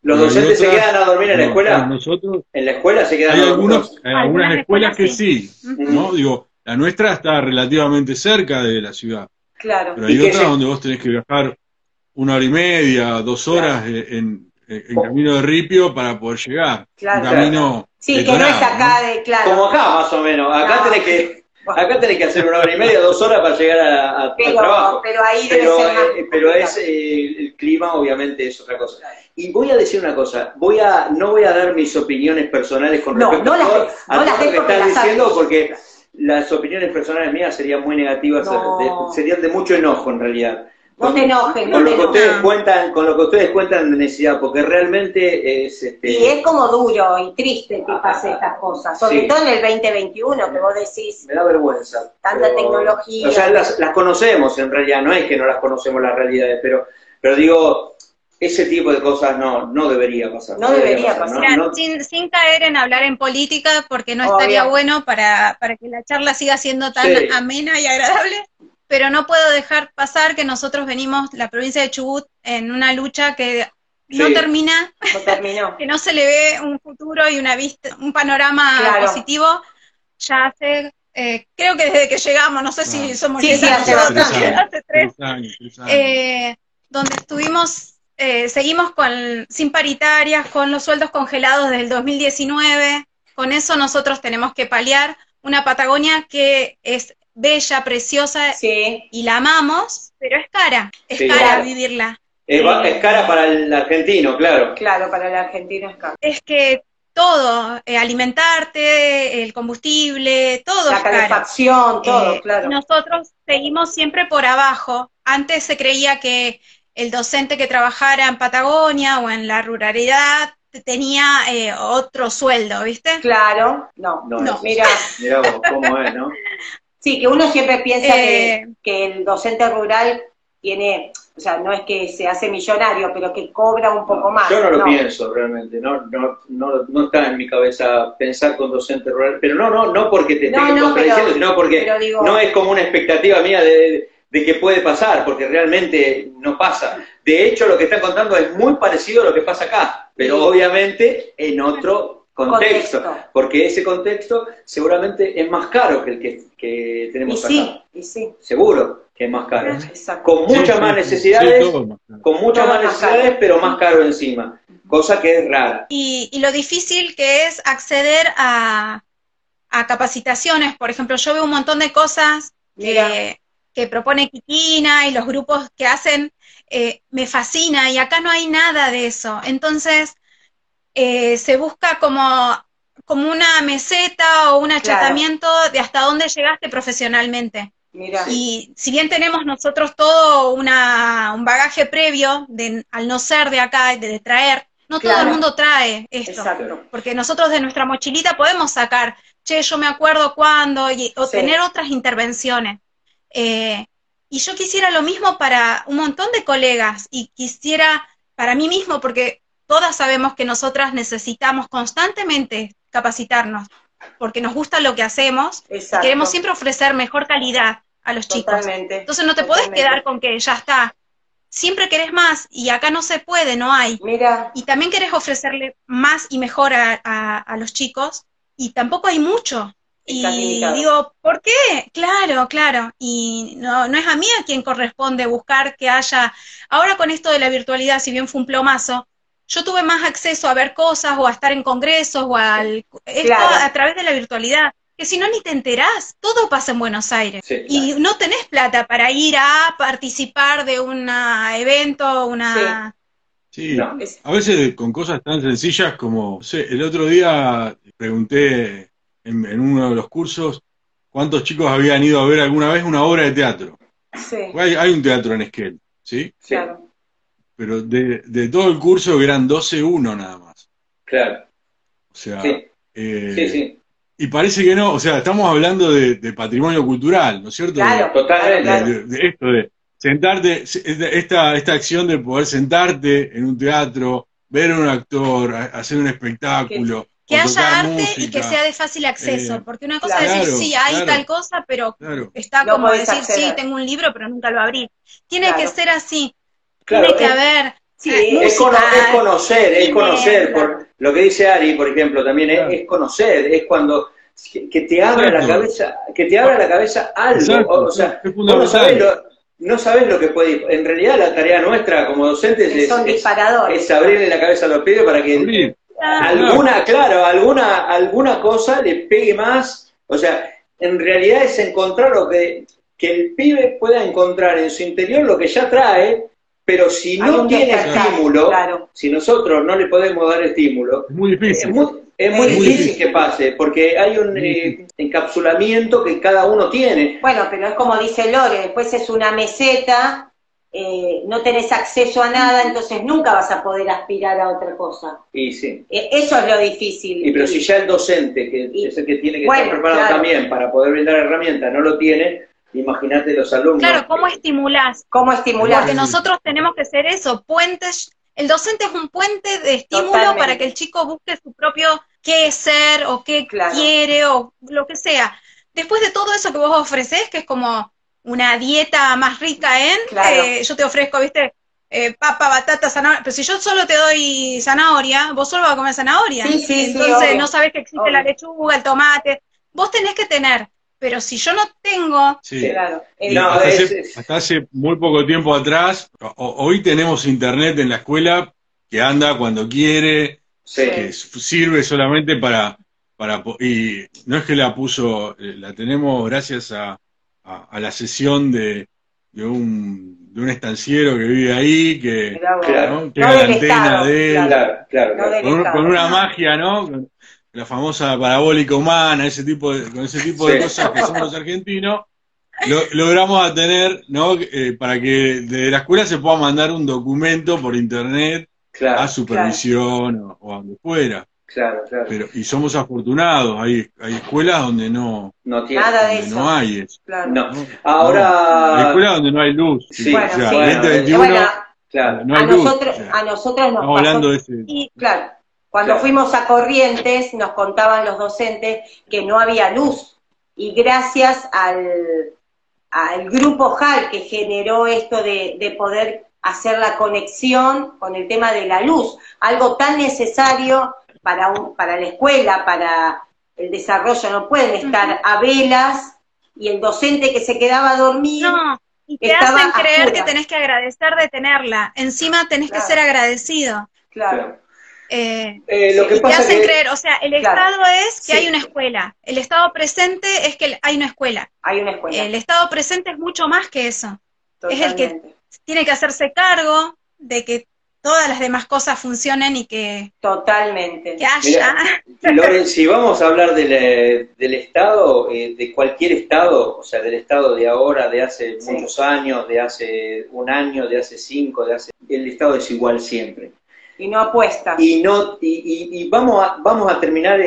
¿Los docentes se quedan a dormir en la escuela? Nosotros, en la escuela se quedan a dormir. Hay algunas escuelas que sí, ¿no? Digo, la nuestra está relativamente cerca de la ciudad. Claro. Pero hay otras donde vos tenés que viajar 1 hora y media, 2 horas en camino de ripio para poder llegar. Claro. Un camino detonado, que no es acá, ¿no? Como acá, más o menos. Acá tenés que... Acá tenés que hacer 1 hora y media, 2 horas para llegar al trabajo. Pero ahí debe ser más el clima, obviamente, es otra cosa. Y voy a decir una cosa, no voy a dar mis opiniones personales con respecto a todo lo que estás diciendo, porque las opiniones personales mías serían muy negativas, serían de mucho enojo en realidad. No te enojes, no te enojes. Con lo que ustedes cuentan de necesidad, porque realmente es... Y es como duro y triste que pase estas cosas, sobre todo en el 2021, que vos decís... Me da vergüenza. Tanta tecnología... O sea, las conocemos en realidad, no es que no las conocemos las realidades, pero digo, ese tipo de cosas no debería pasar. No debería pasar. Mira, sin caer en hablar en política, porque no estaría bueno para que la charla siga siendo tan amena y agradable... Pero no puedo dejar pasar que nosotros venimos, la provincia de Chubut, en una lucha que no termina, que no se le ve un futuro y un panorama positivo. Ya hace, creo que desde que llegamos, no sé si somos hace 3 años, donde estuvimos, seguimos sin paritarias, con los sueldos congelados desde el 2019, con eso nosotros tenemos que paliar una Patagonia que es bella, preciosa, y la amamos, pero es cara, vivirla. Es cara para el argentino, claro. Claro, para el argentino es cara. Es que todo, alimentarte, el combustible, todo es caro. La calefacción, todo, claro. Nosotros seguimos siempre por abajo. Antes se creía que el docente que trabajara en Patagonia o en la ruralidad tenía otro sueldo, ¿viste? Claro, no. Mirá vos, cómo es, ¿no? Sí, que uno siempre piensa que el docente rural tiene, o sea, no es que se hace millonario, pero que cobra un poco más. Yo no lo pienso realmente, no está en mi cabeza pensar con docente rural, pero no porque te esté contradiciendo, sino porque digo, no es como una expectativa mía de que puede pasar, porque realmente no pasa. De hecho, lo que están contando es muy parecido a lo que pasa acá, pero obviamente en otro... Contexto, porque ese contexto seguramente es más caro que el que tenemos acá. Seguro que es más caro. Con muchas más necesidades, pero más caro encima, cosa que es rara. Y lo difícil que es acceder a capacitaciones, por ejemplo, yo veo un montón de cosas que propone Kikina y los grupos que hacen, me fascina, y acá no hay nada de eso, entonces... se busca como una meseta o un achatamiento de hasta dónde llegaste profesionalmente. Mirá. Y si bien tenemos nosotros todo un bagaje previo, al no ser de acá, de traer, no todo el mundo trae esto. Exacto. Porque nosotros de nuestra mochilita podemos sacar, yo me acuerdo cuándo, o tener otras intervenciones. Y yo quisiera lo mismo para un montón de colegas, y quisiera para mí mismo, porque... Todas sabemos que nosotras necesitamos constantemente capacitarnos, porque nos gusta lo que hacemos, y queremos siempre ofrecer mejor calidad a los chicos. Entonces no te podés quedar con que ya está. Siempre querés más, y acá no se puede, no hay. Mira. Y también querés ofrecerle más y mejor a los chicos, y tampoco hay mucho. Y digo, ¿por qué? Claro, y no es a mí a quien corresponde buscar que haya... Ahora con esto de la virtualidad, si bien fue un plomazo, yo tuve más acceso a ver cosas, o a estar en congresos, o a través de la virtualidad, que si no ni te enterás, todo pasa en Buenos Aires, y no tenés plata para ir a participar de un evento, a veces con cosas tan sencillas como, el otro día pregunté en uno de los cursos cuántos chicos habían ido a ver alguna vez una obra de teatro. Hay un teatro en Esquel, pero de todo el curso eran 12-1 nada más. Claro. O sea, y parece que no, o sea, estamos hablando de patrimonio cultural, ¿no es cierto? Claro, totalmente. De esto de sentarte, esta acción de poder sentarte en un teatro, ver a un actor, hacer un espectáculo. Que haya arte música, y que sea de fácil acceso, porque una cosa es decir, sí, hay tal cosa, pero está como decir, acceder. Sí, tengo un libro, pero nunca lo abrí. Tiene que ser así, tiene que haber... Sí, es conocer, por lo que dice Ari, por ejemplo, también es conocer, es cuando... Que te abra la cabeza, que te abra la cabeza algo, o sea, no sabes lo que puede ir. En realidad la tarea nuestra como docentes es abrirle la cabeza a los pibes para que alguna cosa le pegue más. O sea, en realidad es encontrar lo que el pibe pueda encontrar en su interior lo que ya trae, pero si no tiene estímulo, si nosotros no le podemos dar estímulo, es muy difícil. Es muy difícil que pase, porque hay un encapsulamiento que cada uno tiene. Bueno, pero es como dice Lore, después es una meseta, no tenés acceso a nada, entonces nunca vas a poder aspirar a otra cosa. Y sí. Eso es lo difícil. Y pero si ya el docente, que es el que tiene que estar preparado también para poder brindar herramientas, no lo tiene, imagínate los alumnos. Claro, ¿cómo estimulás? Porque nosotros tenemos que ser eso, puentes. El docente es un puente de estímulo para que el chico busque su propio qué ser, o qué quiere, o lo que sea. Después de todo eso que vos ofrecés, que es como una dieta más rica en, yo te ofrezco, viste, papa, batata, zanahoria, pero si yo solo te doy zanahoria, vos solo vas a comer zanahoria. Entonces no sabés que existe la lechuga, el tomate, vos tenés que tener. Pero si yo no tengo... Sí. No, hasta hace muy poco tiempo atrás, hoy tenemos internet en la escuela que anda cuando quiere, que sirve solamente para... Y no es que la puso, la tenemos gracias a la sesión de un estanciero que vive ahí, que tiene la antena de él, con una magia, ¿no? La famosa parabólica humana, con ese tipo de cosas que somos los argentinos, logramos atener, ¿no? Para que desde la escuela se pueda mandar un documento por internet a supervisión o a donde fuera. Claro. Y somos afortunados, hay escuelas donde no tiene nada de eso. No hay eso. Ahora... Hay escuelas donde no hay luz. A nosotros nos pasó... Hablando de ese... Cuando fuimos a Corrientes, nos contaban los docentes que no había luz, y gracias al grupo HALP que generó esto de poder hacer la conexión con el tema de la luz, algo tan necesario para la escuela, para el desarrollo. No pueden estar a velas, y el docente que se quedaba dormido... y te hacen creer que tenés que agradecer de tenerla, encima tenés que ser agradecido. Creer, o sea, el Estado es que hay una escuela, el Estado presente es que hay una escuela. El Estado presente es mucho más que eso. Totalmente. Es el que tiene que hacerse cargo de que todas las demás cosas funcionen y que... Totalmente. Que haya... Mirá, Loren, si vamos a hablar del Estado, de cualquier Estado, o sea, del Estado de ahora, de hace muchos años, de hace un año, de hace 5, el Estado es igual siempre. Y no apuestas. Y vamos a terminar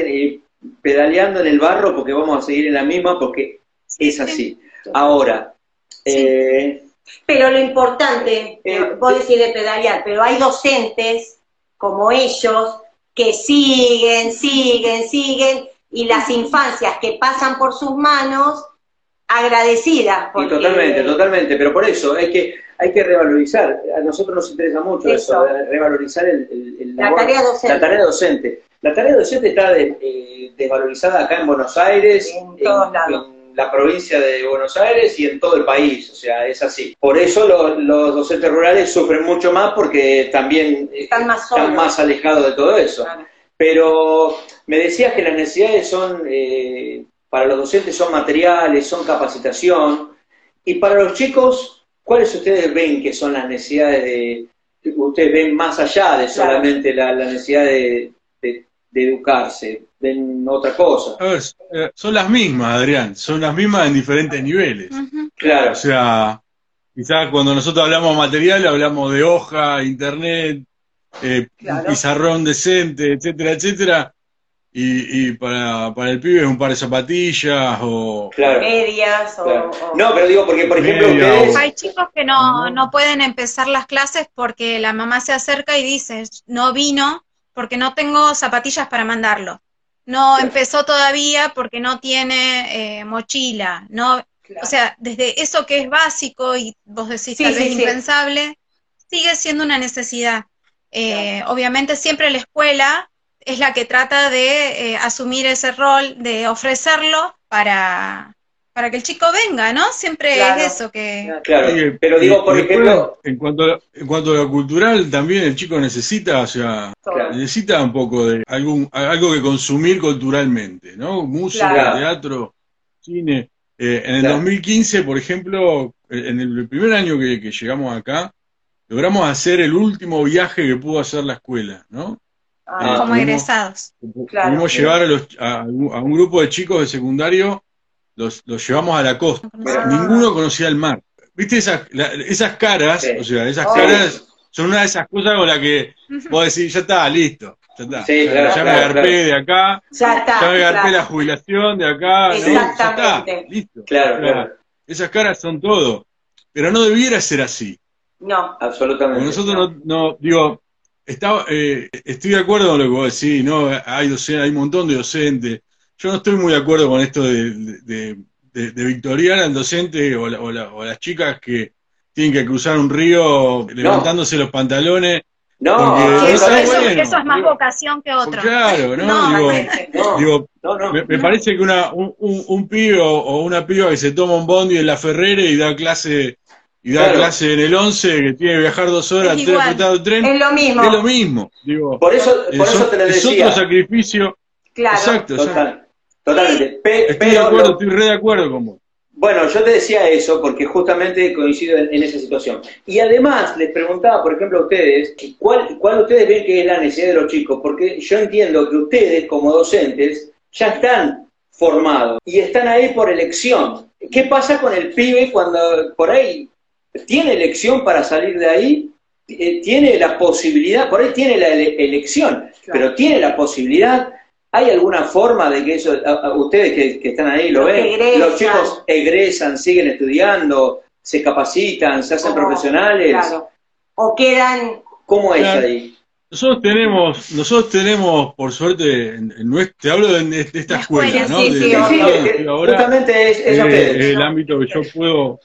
pedaleando en el barro, porque vamos a seguir en la misma, porque es así. Ahora. Pero lo importante, vos decís de pedalear, pero hay docentes como ellos que siguen, y las infancias que pasan por sus manos, agradecidas. Porque... Totalmente, pero por eso es que... Hay que revalorizar, a nosotros nos interesa mucho eso, revalorizar la tarea docente. La tarea docente está desvalorizada acá en Buenos Aires, en la provincia de Buenos Aires y en todo el país, o sea, es así. Por eso los docentes rurales sufren mucho más, porque también están más alejados de todo eso. Claro. Pero me decías que las necesidades son, para los docentes son materiales, son capacitación, y para los chicos... ¿Cuáles ustedes ven que son las necesidades ustedes ven más allá de solamente la necesidad de educarse, ven otra cosa? A ver, son las mismas, Adrián, son las mismas en diferentes niveles. Claro. O sea, quizás cuando nosotros hablamos material, hablamos de hoja, internet, pizarrón decente, etcétera, etcétera, Y para el pibe es un par de zapatillas o... Claro. Medias claro. O... No, pero digo, porque por ejemplo... Ustedes... Hay chicos que no pueden empezar las clases porque la mamá se acerca y dice, no vino porque no tengo zapatillas para mandarlo. No claro. Empezó todavía porque no tiene mochila. No, claro. O sea, desde eso que es básico y vos decís sí, tal vez sí, impensable, sí. Sigue siendo una necesidad. Claro. Obviamente siempre la escuela... es la que trata de asumir ese rol, de ofrecerlo para que el chico venga, ¿no? Siempre claro, es eso que... Claro, pero digo, por ejemplo... En cuanto a lo cultural, también el chico necesita, o sea, claro. Necesita un poco de algo que consumir culturalmente, ¿no? Música, claro. Teatro, cine. En el claro. 2015, por ejemplo, en el primer año que llegamos acá, logramos hacer el último viaje que pudo hacer la escuela, ¿no? Como egresados. Claro, pudimos llevar a un grupo de chicos de secundario, los llevamos a la costa. Ninguno conocía el mar. ¿Viste esas caras? Sí. O sea, esas caras son una de esas cosas con las que vos decís, ya está, listo. Ya está. Sí, claro, ya me agarré de acá. Ya está. Ya me agarré la jubilación de acá. Exactamente. ¿No? Ya está, listo. Claro, claro. Esas caras son todo. Pero no debiera ser así. No, absolutamente. Porque nosotros no digo... estoy de acuerdo con lo que vos decís, ¿no? Hay un montón de docentes. Yo no estoy muy de acuerdo con esto de victoriar al docente o las chicas que tienen que cruzar un río levantándose los pantalones. No, eso es más vocación que otra. Claro, ¿no? Me parece que un pibe o una piba que se toma un bondi en La Ferrere y da clase... Y da claro. Clase en el 11, que tiene que viajar 2 horas, es igual. 3 de tren. Es lo mismo. Es lo mismo. Digo, por eso te lo decía. Es otro sacrificio. Claro. Exacto. Totalmente. Estoy re de acuerdo con vos. Bueno, yo te decía eso porque justamente coincido en esa situación. Y además les preguntaba, por ejemplo, a ustedes, ¿cuál ustedes ven que es la necesidad de los chicos? Porque yo entiendo que ustedes, como docentes, ya están formados y están ahí por elección. ¿Qué pasa con el pibe cuando por ahí... tiene elección para salir de ahí, tiene la posibilidad, por ahí tiene la elección, claro. Pero tiene la posibilidad, ¿hay alguna forma de que eso, ustedes que están ahí lo ven, egresan. Los chicos egresan, siguen estudiando, se capacitan, se hacen profesionales? Claro. ¿O quedan? ¿Cómo es ahí? Nosotros tenemos, por suerte, te hablo de esta escuela, ¿no? Sí, justamente es el ámbito que yo puedo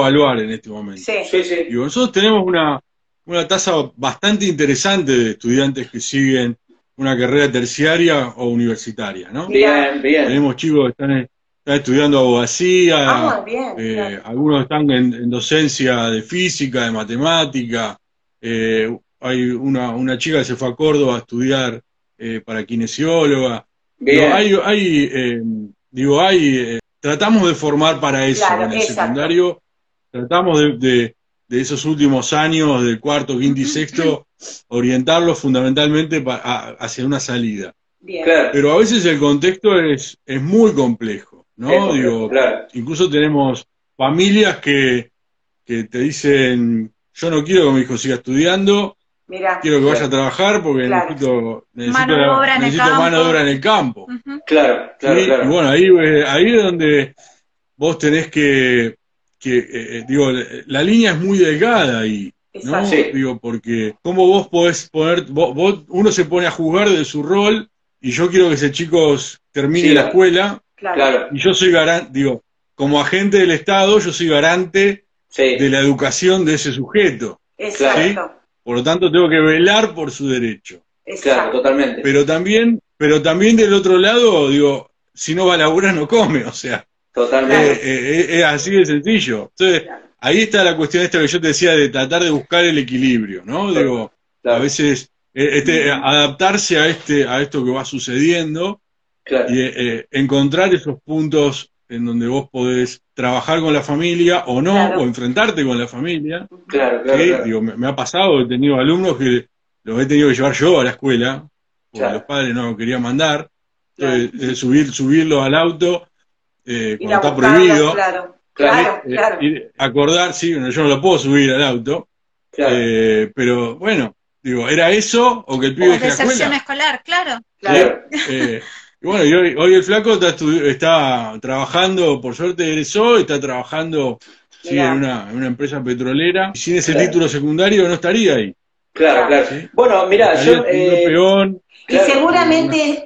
evaluar en este momento. Sí, sí, sí. Digo, nosotros tenemos una tasa bastante interesante de estudiantes que siguen una carrera terciaria o universitaria, ¿no? Bien, bien. Tenemos chicos que están estudiando abogacía, bien, claro. Algunos están en docencia de física, de matemática, hay una chica que se fue a Córdoba a estudiar para kinesióloga. Digo, tratamos de formar para eso, claro, en el secundario. Tratamos de esos últimos años, del cuarto, quinto y sexto, orientarlos fundamentalmente hacia una salida. Bien. Claro. Pero a veces el contexto es muy complejo, ¿no? Es complejo, digo, claro. Incluso tenemos familias que te dicen, yo no quiero que mi hijo siga estudiando. Mirá, quiero que vaya a trabajar porque claro. necesito mano de obra en el campo. Claro, claro. Y bueno, ahí es donde vos tenés que la línea es muy delgada ahí, ¿no? Sí. Digo, porque cómo vos podés poner, uno se pone a jugar de su rol y yo quiero que ese chico termine la escuela. Claro. Y yo soy garante, digo, como agente del Estado, yo soy garante de la educación de ese sujeto. Exacto. ¿Sí? Por lo tanto, tengo que velar por su derecho. Exacto. Claro, totalmente. Pero también del otro lado, digo, si no va a laburar, no come, o sea. Totalmente. Es así de sencillo. Entonces, claro. Ahí está la cuestión esta que yo te decía de tratar de buscar el equilibrio, ¿no? Claro. Digo, claro. A veces adaptarse a esto que va sucediendo claro. Y encontrar esos puntos en donde vos podés trabajar con la familia o no, claro. O enfrentarte con la familia. Claro, claro. Digo, me ha pasado, he tenido alumnos que los he tenido que llevar yo a la escuela, porque claro. Los padres no querían mandar, claro. Subirlos al auto cuando está prohibido. Claro. Acordar, sí, bueno, yo no lo puedo subir al auto, claro. Pero bueno, digo, ¿era eso o que el pibe deje la escuela? Deserción escolar, claro. Claro. Y bueno, y hoy el flaco está trabajando, por suerte egresó, está trabajando en una empresa petrolera. Sin ese título secundario no estaría ahí. Claro, claro. ¿Sí? Bueno, mirá, yo... peón, y claro, seguramente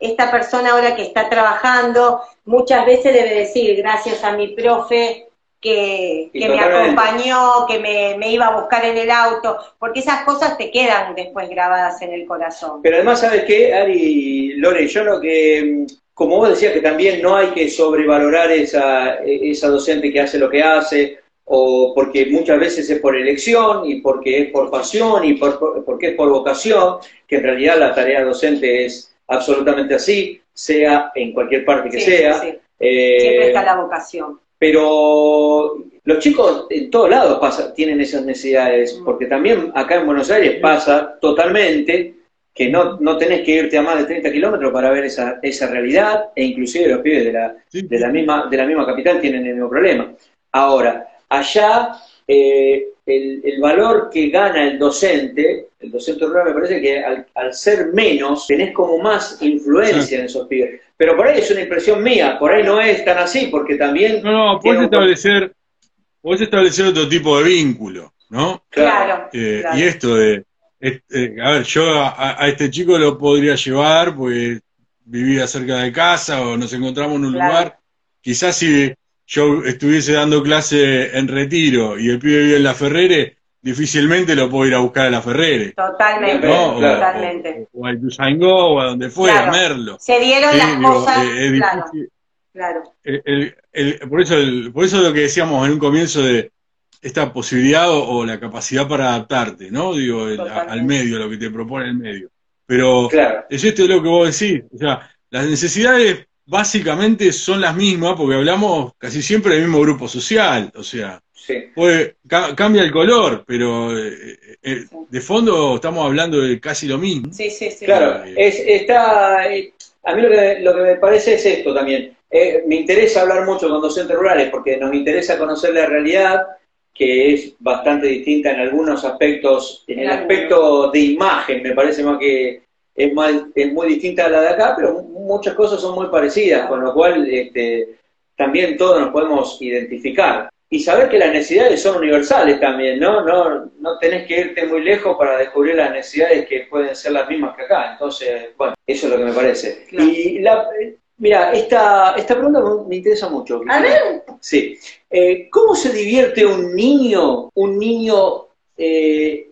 esta persona ahora que está trabajando muchas veces debe decir, gracias a mi profe que me acompañó, que me iba a buscar en el auto, porque esas cosas te quedan después grabadas en el corazón. Pero además, ¿sabes qué, Ari, Lore? Yo lo que, como vos decías, que también no hay que sobrevalorar esa docente que hace lo que hace, o porque muchas veces es por elección, y porque es por pasión, y porque es por vocación, que en realidad la tarea docente es absolutamente así, sea en cualquier parte que sea. Sí. Siempre está la vocación. Pero los chicos en todos lados tienen esas necesidades, porque también acá en Buenos Aires pasa totalmente que no tenés que irte a más de 30 kilómetros para ver esa realidad, e inclusive los pibes de la misma capital tienen el mismo problema. Ahora, allá el valor que gana el docente rural, me parece que al ser menos tenés como más influencia en esos pibes. Pero por ahí es una impresión mía, por ahí no es tan así, porque también... No, podés establecer otro tipo de vínculo, ¿no? Claro. Claro. Y esto de... a ver, yo a este chico lo podría llevar, pues vivía cerca de casa, o nos encontramos en un lugar. Quizás si yo estuviese dando clase en Retiro y el pibe vive en La Ferrere, difícilmente lo puedo ir a buscar a La Ferrere. Totalmente, ¿no? Totalmente. O a Ituzaingó, o a donde fuera, a Merlo. Se dieron las cosas, claro. Por eso lo que decíamos en un comienzo de esta posibilidad o la capacidad para adaptarte, ¿no? Digo, al medio, lo que te propone el medio. Pero es esto lo que vos decís, o sea, las necesidades básicamente son las mismas, porque hablamos casi siempre del mismo grupo social, o sea... Sí. Pues, cambia el color, pero de fondo estamos hablando de casi lo mismo. Sí, sí, sí. Claro, a mí lo que me parece es esto también. Me interesa hablar mucho con docentes rurales porque nos interesa conocer la realidad, que es bastante distinta en algunos aspectos. En el aspecto de imagen me parece más que es muy distinta a la de acá, pero muchas cosas son muy parecidas, con lo cual también todos nos podemos identificar. Y saber que las necesidades son universales también, ¿no? No tenés que irte muy lejos para descubrir las necesidades que pueden ser las mismas que acá. Entonces, bueno, eso es lo que me parece. Claro. Y mira, esta pregunta me interesa mucho. A ver. Sí. ¿Cómo se divierte un niño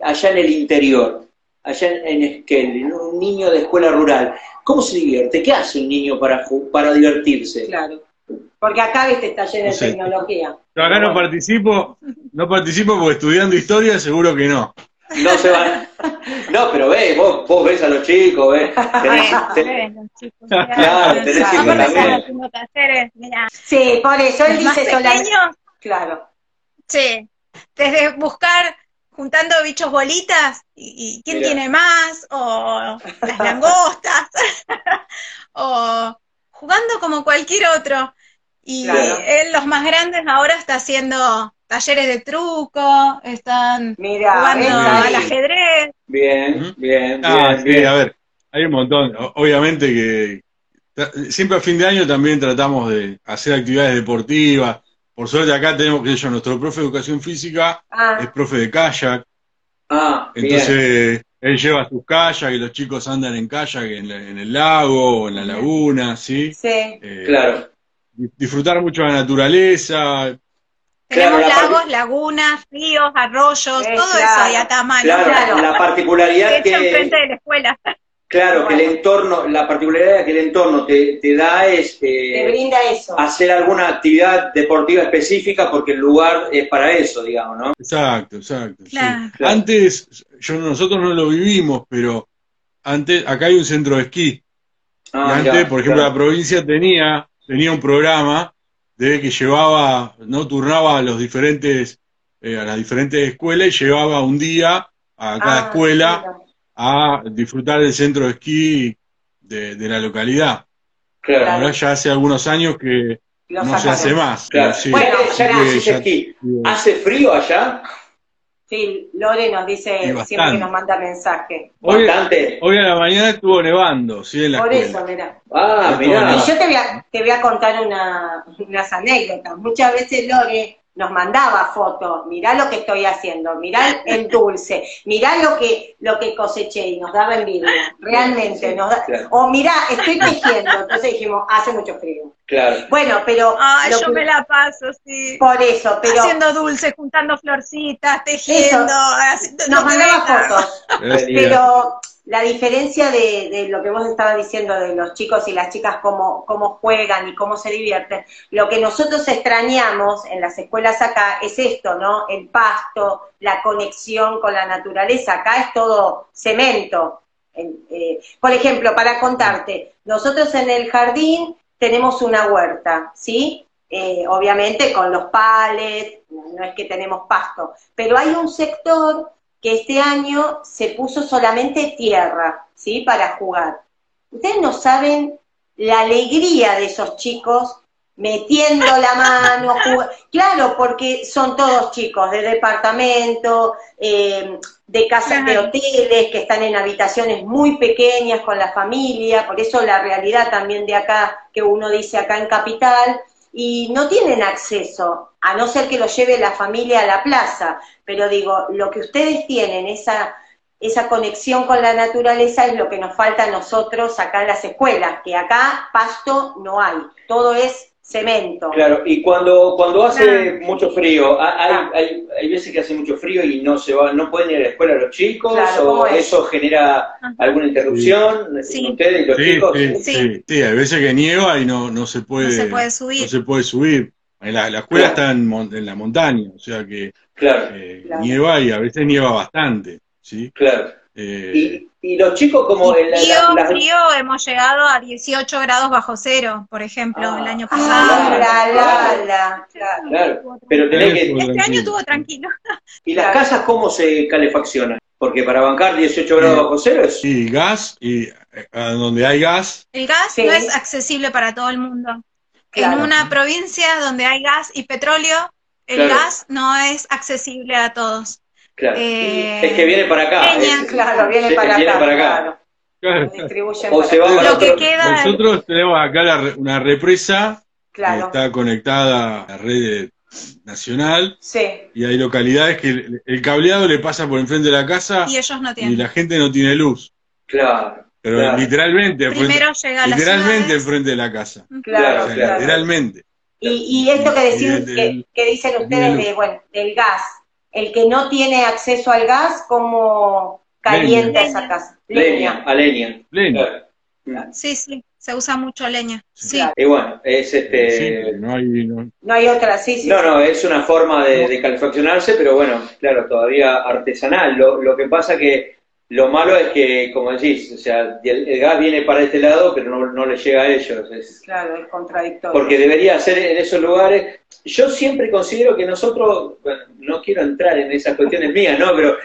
allá en el interior, allá en Esquel, un niño de escuela rural? ¿Cómo se divierte? ¿Qué hace un niño para divertirse? Claro. Porque acá está lleno de tecnología. Yo acá no participo porque estudiando historia seguro que no. No se van. No, pero vos ves a los chicos, ves. Claro, tenés hijos también. Sí, por eso él dice pequeño. Claro. Sí, desde buscar, juntando bichos bolitas, y quién tiene más, o las langostas, o... jugando como cualquier otro, y él, los más grandes ahora está haciendo talleres de truco, están jugando al ajedrez. Bien. A ver, hay un montón, obviamente que siempre a fin de año también tratamos de hacer actividades deportivas, por suerte acá tenemos, que yo, nuestro profe de educación física es profe de kayak, entonces... Él lleva sus kayak y los chicos andan en kayak en el lago o en la laguna, ¿sí? Sí, claro. Disfrutar mucho la naturaleza. Tenemos lagos, lagunas, ríos, arroyos, todo eso hay a tamaño. Claro, la particularidad que... enfrente de la escuela. Claro, bueno, que el entorno, la particularidad que el entorno te da es... te brinda eso. Hacer alguna actividad deportiva específica porque el lugar es para eso, digamos, ¿no? Exacto. Claro. Sí. Claro. Antes, nosotros no lo vivimos, pero antes acá hay un centro de esquí. Antes, por ejemplo, la provincia tenía un programa de que llevaba, no turnaba a las diferentes escuelas y llevaba un día a cada escuela... Mira, a disfrutar del centro de esquí de la localidad. Claro. Ahora ya hace algunos años que no se hace más. Claro. Sí. Bueno, ya no hace esquí. ¿Hace frío allá? Sí, Lore nos dice siempre que nos manda mensaje. Hoy a la mañana estuvo nevando, sí, en la Por escuela. Eso, mirá. Ah, mirá. Y yo te voy a contar unas anécdotas. Muchas veces Lore nos mandaba fotos, mirá lo que estoy haciendo, mirá el dulce, mirá lo que coseché, y nos daba envidia, realmente. Sí, nos da... claro. O mirá, estoy tejiendo, entonces dijimos, hace mucho frío. Claro. Bueno, pero... Ay, yo me la paso, sí. Por eso, pero... Haciendo dulce, juntando florcitas, tejiendo... Haciendo... Nos mandaba fotos, pero... La diferencia de lo que vos estabas diciendo de los chicos y las chicas, cómo juegan y cómo se divierten, lo que nosotros extrañamos en las escuelas acá es esto, ¿no? El pasto, la conexión con la naturaleza. Acá es todo cemento. Por ejemplo, para contarte, nosotros en el jardín tenemos una huerta, ¿sí? Obviamente con los palets, no es que tenemos pasto, pero hay un sector... que este año se puso solamente tierra, ¿sí? Para jugar. Ustedes no saben la alegría de esos chicos metiendo la mano, jugando. Claro, porque son todos chicos de departamento, de casas de hoteles, que están en habitaciones muy pequeñas con la familia, por eso la realidad también de acá, que uno dice acá en Capital, y no tienen acceso, a no ser que lo lleve la familia a la plaza, pero digo, lo que ustedes tienen, esa conexión con la naturaleza es lo que nos falta a nosotros acá en las escuelas, que acá pasto no hay, todo es cemento. Claro, y cuando hace mucho frío, hay veces que hace mucho frío y no pueden ir a la escuela los chicos, claro, o eso genera alguna interrupción, sí. Ustedes y los chicos. Sí, hay veces que nieva y no se puede subir. La escuela está en la montaña, o sea que nieva y a veces nieva bastante, ¿sí? Claro. Y los chicos como... Frío, hemos llegado a 18 grados bajo cero, por ejemplo, el año pasado. Claro. Pero tenés que... Este año estuvo tranquilo. ¿Y las casas cómo se calefaccionan? Porque para bancar 18 grados bajo cero es... Sí, gas, y donde hay gas... El gas no es accesible para todo el mundo. Claro. En una provincia donde hay gas y petróleo, el gas no es accesible a todos. Claro. Es que viene para acá. Viene para acá. Claro. Nosotros tenemos acá una represa que está conectada a la red nacional y hay localidades que el cableado le pasa por enfrente de la casa y ellos no tienen. Y la gente no tiene luz. Claro. Pero literalmente, enfrente de la casa. Claro. Literalmente. Y esto que decís, que dicen ustedes del gas. El que no tiene acceso al gas, ¿cómo calienta esa casa? Leña. Sí, se usa mucho leña. Sí. Y bueno, es no hay otra, sí. No, es una forma de calefaccionarse, pero bueno, claro, todavía artesanal. Lo que pasa que lo malo es que, como decís, o sea, el gas viene para este lado, pero no le llega a ellos. Es contradictorio. Porque debería ser en esos lugares. Yo siempre considero que nosotros, bueno, no quiero entrar en esas cuestiones mías, ¿no? Pero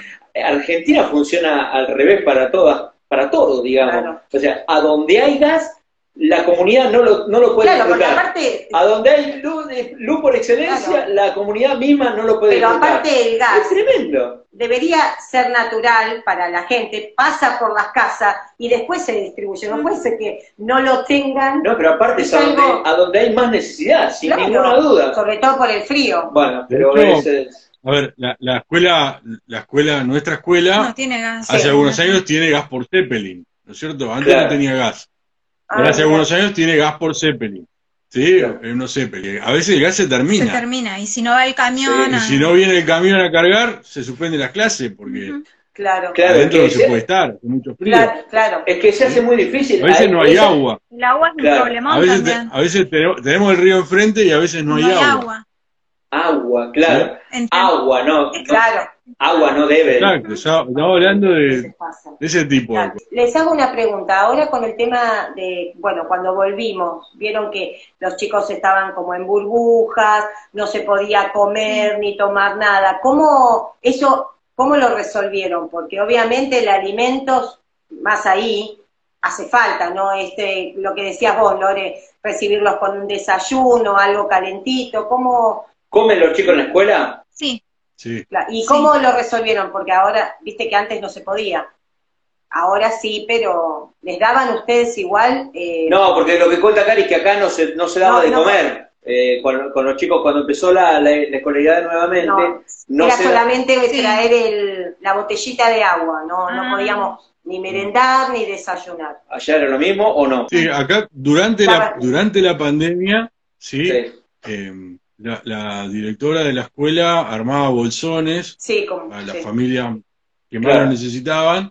Argentina funciona al revés para todo, digamos. Claro. O sea, a donde hay gas, la comunidad no lo puede disfrutar. Aparte, a donde hay luz por excelencia, la comunidad misma no lo puede disfrutar. Pero aparte el gas... Es tremendo. Debería ser natural para la gente, pasa por las casas y después se distribuye. No puede ser que no lo tengan. No, pero aparte es a donde hay más necesidad, sin ninguna duda. Sobre todo por el frío. Bueno, pero a ver, nuestra escuela, no tiene gas. Hace algunos años tiene gas por Zeppelin, ¿no es cierto? Antes no tenía gas. Hace algunos años tiene gas por Zeppelin. Sí, no sé, pero a veces el gas se termina. Y si no va el camión... Y si no viene el camión a cargar, se suspenden las clases, porque... Claro. Adentro no se puede estar, hace mucho frío. Claro. Es que se hace muy difícil. A veces no hay agua. El agua es un problemón también. A veces tenemos el río enfrente y a veces no hay agua. Agua, claro. ¿Sí? Agua, no. Agua no debe. Exacto, estamos hablando de ese tipo. Claro. Les hago una pregunta, ahora con el tema de, bueno, cuando volvimos, vieron que los chicos estaban como en burbujas, no se podía comer ni tomar nada. ¿Cómo lo resolvieron? Porque obviamente el alimento, más ahí, hace falta, ¿no? Lo que decías vos, Lore, recibirlos con un desayuno, algo calentito, ¿cómo...? ¿Comen los chicos en la escuela? Sí. Sí. ¿Y cómo lo resolvieron? Porque ahora, viste que antes no se podía. Ahora sí, pero ¿les daban ustedes igual? No, porque lo que cuenta Cari es que acá no se daba de comer. Con los chicos, cuando empezó la escolaridad nuevamente... era solamente traer la botellita de agua, no podíamos ni merendar ni desayunar. ¿Allá era lo mismo o no? Sí, acá durante la pandemia, la directora de la escuela armaba bolsones a las familias que más lo necesitaban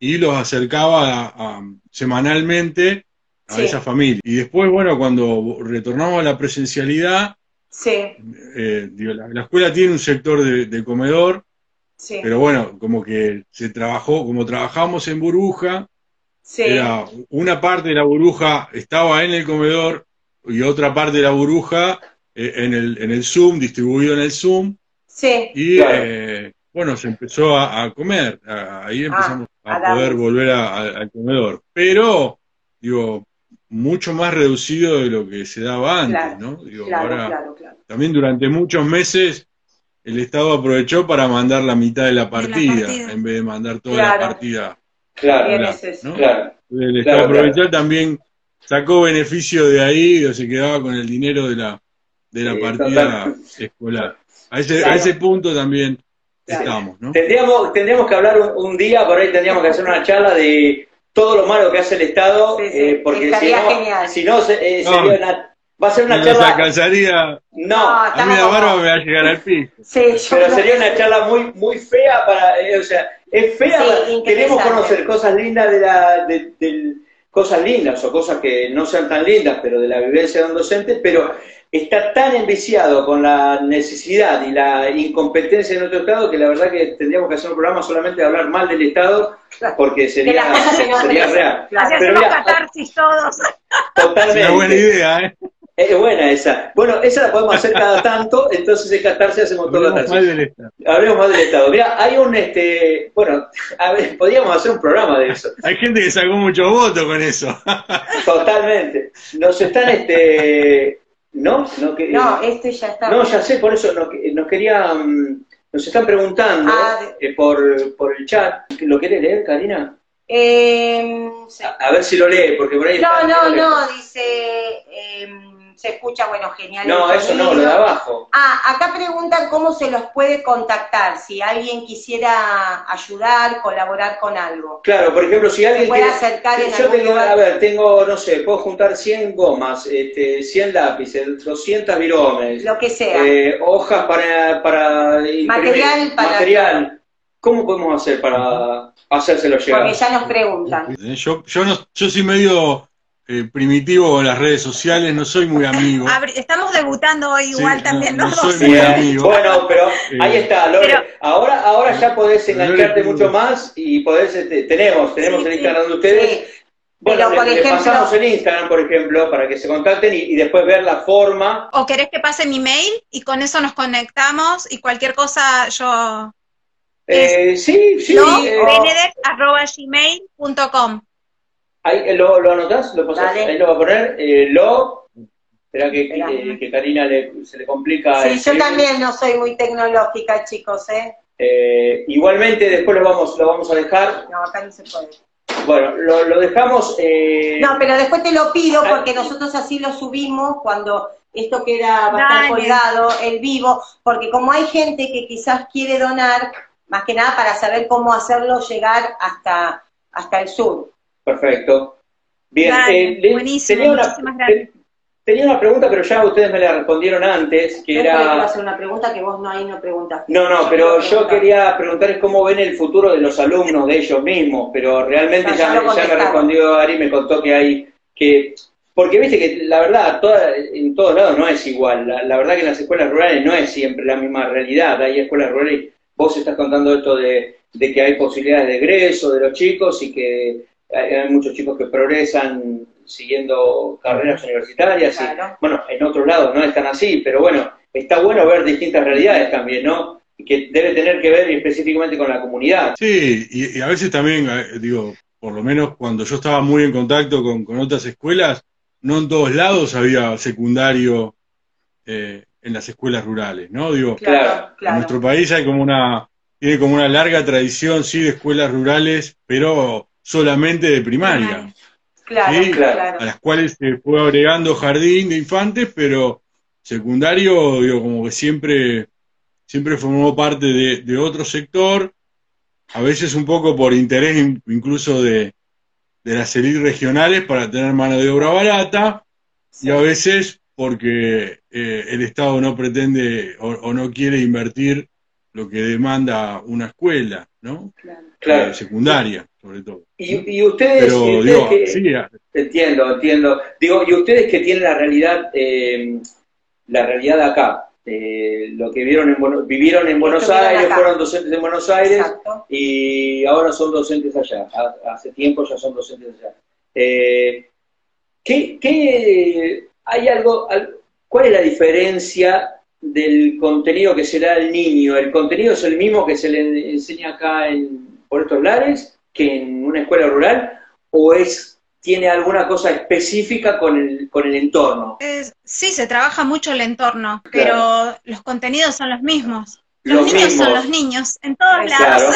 y los acercaba semanalmente a esa familia. Y después, bueno, cuando retornamos a la presencialidad, la escuela tiene un sector de comedor, pero bueno, como que se trabajó, como trabajamos en burbuja, era, una parte de la burbuja estaba en el comedor y otra parte de la burbuja en el Zoom, distribuido en el Zoom, y bueno, se empezó a comer, ahí empezamos a poder volver al comedor, pero digo, mucho más reducido de lo que se daba antes, ¿no? Digo, ahora, también durante muchos meses el Estado aprovechó para mandar la mitad de la partida, en vez de mandar toda la partida. El Estado aprovechó, también sacó beneficio de ahí, o se quedaba con el dinero de la partida escolar. A ese punto también estamos, ¿no? Tendríamos que hablar un día, por ahí tendríamos que hacer una charla de todo lo malo que hace el Estado, porque va a ser una charla... alcanzaría... a mí la barba me va a llegar al piso. Pero sería una charla muy muy fea para... es fea, queremos conocer cosas lindas cosas lindas o cosas que no sean tan lindas, pero de la vivencia de un docente, pero está tan enviciado con la necesidad y la incompetencia de nuestro Estado que la verdad que tendríamos que hacer un programa solamente de hablar mal del Estado, porque sería real. Hacemos catarsis todos. Totalmente. Es una buena idea, ¿eh? Es buena esa. Bueno, esa la podemos hacer cada tanto, entonces en catarsis hacemos todo catarsis. Hablemos más del Estado. Mirá, hay un, bueno, a ver, podríamos hacer un programa de eso. Hay gente que sacó mucho voto con eso. Totalmente. Nos están, ya está. No, ya sé, por eso nos están preguntando por el chat. ¿Lo querés leer, Karina? A ver si lo lee, porque por ahí... dice... se escucha, bueno, genial. No, eso no, lo de abajo. Acá preguntan cómo se los puede contactar, si alguien quisiera ayudar, colaborar con algo. Claro, por ejemplo, si alguien quiere... acercar en yo tengo, lugar. A ver, tengo, no sé, puedo juntar 100 gomas, 100 lápices, 200 viromes. Lo que sea. Hojas para imprimir, material. ¿Cómo podemos hacer para hacérselo llegar? Porque ya nos preguntan. Yo sí medio... primitivo con las redes sociales, no soy muy amigo. Estamos debutando hoy igual también, ¿no? No soy muy amigo. Bueno, pero ahí está, Lore. Pero, ahora ya podés engancharte mucho más y podés, tenemos el Instagram de ustedes. Bueno, pero, por ejemplo, pasamos el Instagram, por ejemplo, para que se contacten y después ver la forma. ¿O querés que pase mi mail y con eso nos conectamos y cualquier cosa yo... benedek@gmail.com. Ahí, ¿lo anotás? ¿Lo pasás? Ahí lo va a poner. Espera que Karina se le complica. Sí, yo también no soy muy tecnológica, chicos. Igualmente, después lo vamos a dejar. No, acá no se puede. Bueno, lo dejamos. No, pero después te lo pido porque nosotros así lo subimos cuando esto queda bastante colgado, el vivo, porque como hay gente que quizás quiere donar, más que nada para saber cómo hacerlo llegar hasta el sur. Perfecto. Bien, buenísimo, muchísimas gracias. Tenía una pregunta, pero ya ustedes me la respondieron antes, que era... Yo iba a hacer una pregunta que vos no preguntaste. No, pero yo quería preguntar es cómo ven el futuro de los alumnos, de ellos mismos, pero realmente ya me respondió Ari, me contó que hay... Porque viste que la verdad, en todos lados no es igual, la verdad que en las escuelas rurales no es siempre la misma realidad, hay escuelas rurales, vos estás contando esto de que hay posibilidades de egreso de los chicos y que... Hay muchos chicos que progresan siguiendo carreras universitarias. Claro. Y, bueno, en otros lados no es tan así, pero bueno, está bueno ver distintas realidades también, ¿no? Que debe tener que ver específicamente con la comunidad. Sí, y a veces también, digo, por lo menos cuando yo estaba muy en contacto con otras escuelas, no en todos lados había secundario en las escuelas rurales, ¿no? Digo, claro, claro. En nuestro país hay como una, tiene como una larga tradición, sí, de escuelas rurales, pero solamente de primaria. Claro, ¿sí? Claro. A las cuales se fue agregando jardín de infantes, pero secundario, digo, como que siempre formó parte de otro sector, a veces un poco por interés incluso de las élites regionales para tener mano de obra barata, sí. Y a veces porque el Estado no pretende o no quiere invertir lo que demanda una escuela, ¿no? Claro. Secundaria, sobre todo. Y ustedes, pero, y ustedes digo, que, sí, entiendo. Digo, y ustedes que tienen la realidad acá, lo que vivieron en Buenos Aires, fueron docentes en Buenos Aires. Exacto. Y ahora son docentes allá, hace tiempo ya son docentes allá. ¿Qué hay algo? ¿Cuál es la diferencia del contenido que se le da al niño? ¿El contenido es el mismo que se le enseña acá por estos lares que en una escuela rural? ¿O tiene alguna cosa específica con el entorno? Sí, se trabaja mucho el entorno, claro. Pero los contenidos son los mismos. Los niños son los niños, en todos lados. Claro.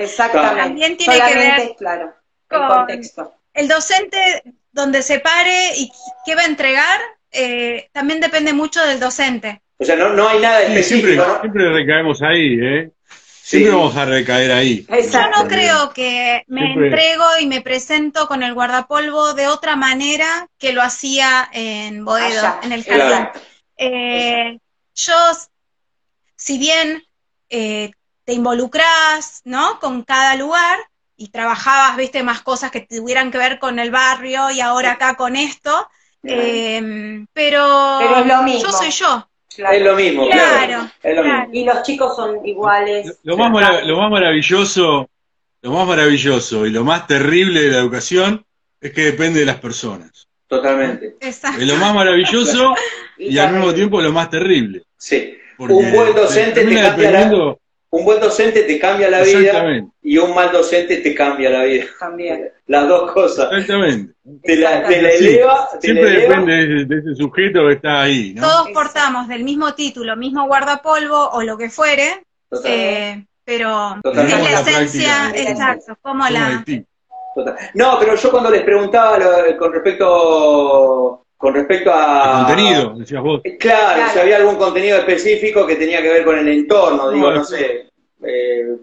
Exactamente. También tiene que ver con el contexto. El docente, donde se pare y qué va a entregar, también depende mucho del docente. O sea, no hay nada específico. Siempre recaemos ahí, ¿eh? Siempre vamos a recaer ahí. Exacto. Yo no creo que me entrego y me presento con el guardapolvo de otra manera que lo hacía en Boedo, en el jardín. Claro. Yo, si bien te involucrás, ¿no?, con cada lugar y trabajabas, viste, más cosas que tuvieran que ver con el barrio y ahora acá con esto, pero es lo mismo. Yo soy yo. Claro. Es lo mismo, claro. Es lo mismo. Y los chicos son iguales. Lo más maravilloso y lo más terrible de la educación es que depende de las personas. Totalmente. Exacto. Es lo más maravilloso y al mismo tiempo lo más terrible. Sí. Un buen docente te cambia la vida y un mal docente te cambia la vida. También. Las dos cosas. Exactamente. Te la eleva. Sí. Siempre depende de ese sujeto que está ahí, ¿no? Todos portamos del mismo título, mismo guardapolvo o lo que fuere, pero es la esencia, exacto, como la... Total. No, pero yo cuando les preguntaba con respecto a... El contenido, decías vos. Claro, si había algún contenido específico que tenía que ver con el entorno, no sé.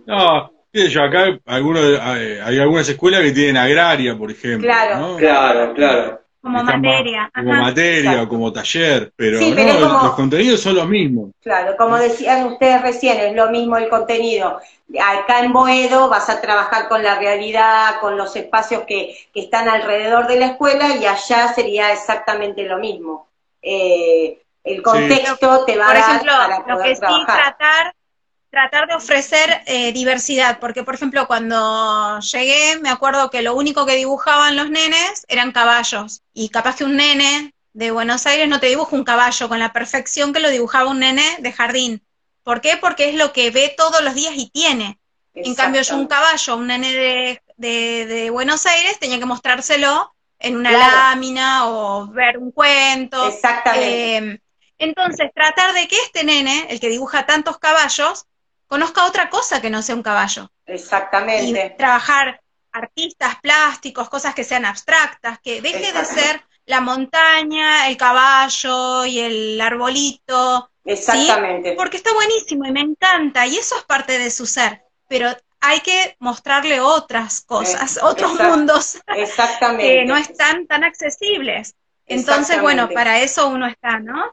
No, yo acá hay algunas escuelas que tienen agraria, por ejemplo. Claro, ¿no? Claro. Como materia. Exacto. Como taller, pero, sí, pero no, como... los contenidos son los mismos. Claro, como decían ustedes recién, es lo mismo el contenido. Acá en Boedo vas a trabajar con la realidad, con los espacios que están alrededor de la escuela, y allá sería exactamente lo mismo. El contexto te va a dar para poder trabajar. Tratar de ofrecer diversidad, porque por ejemplo cuando llegué me acuerdo que lo único que dibujaban los nenes eran caballos, y capaz que un nene de Buenos Aires no te dibuja un caballo con la perfección que lo dibujaba un nene de jardín. ¿Por qué? Porque es lo que ve todos los días y tiene. En cambio yo un caballo, un nene de Buenos Aires tenía que mostrárselo en una lámina o ver un cuento. Exactamente. Entonces tratar de que este nene, el que dibuja tantos caballos, conozca otra cosa que no sea un caballo. Exactamente. Y trabajar artistas plásticos, cosas que sean abstractas, que deje de ser la montaña, el caballo y el arbolito. Exactamente. ¿Sí? Porque está buenísimo y me encanta, y eso es parte de su ser, pero hay que mostrarle otras cosas, otros mundos. Exactamente. Que no están tan accesibles. Entonces, bueno, para eso uno está, ¿no?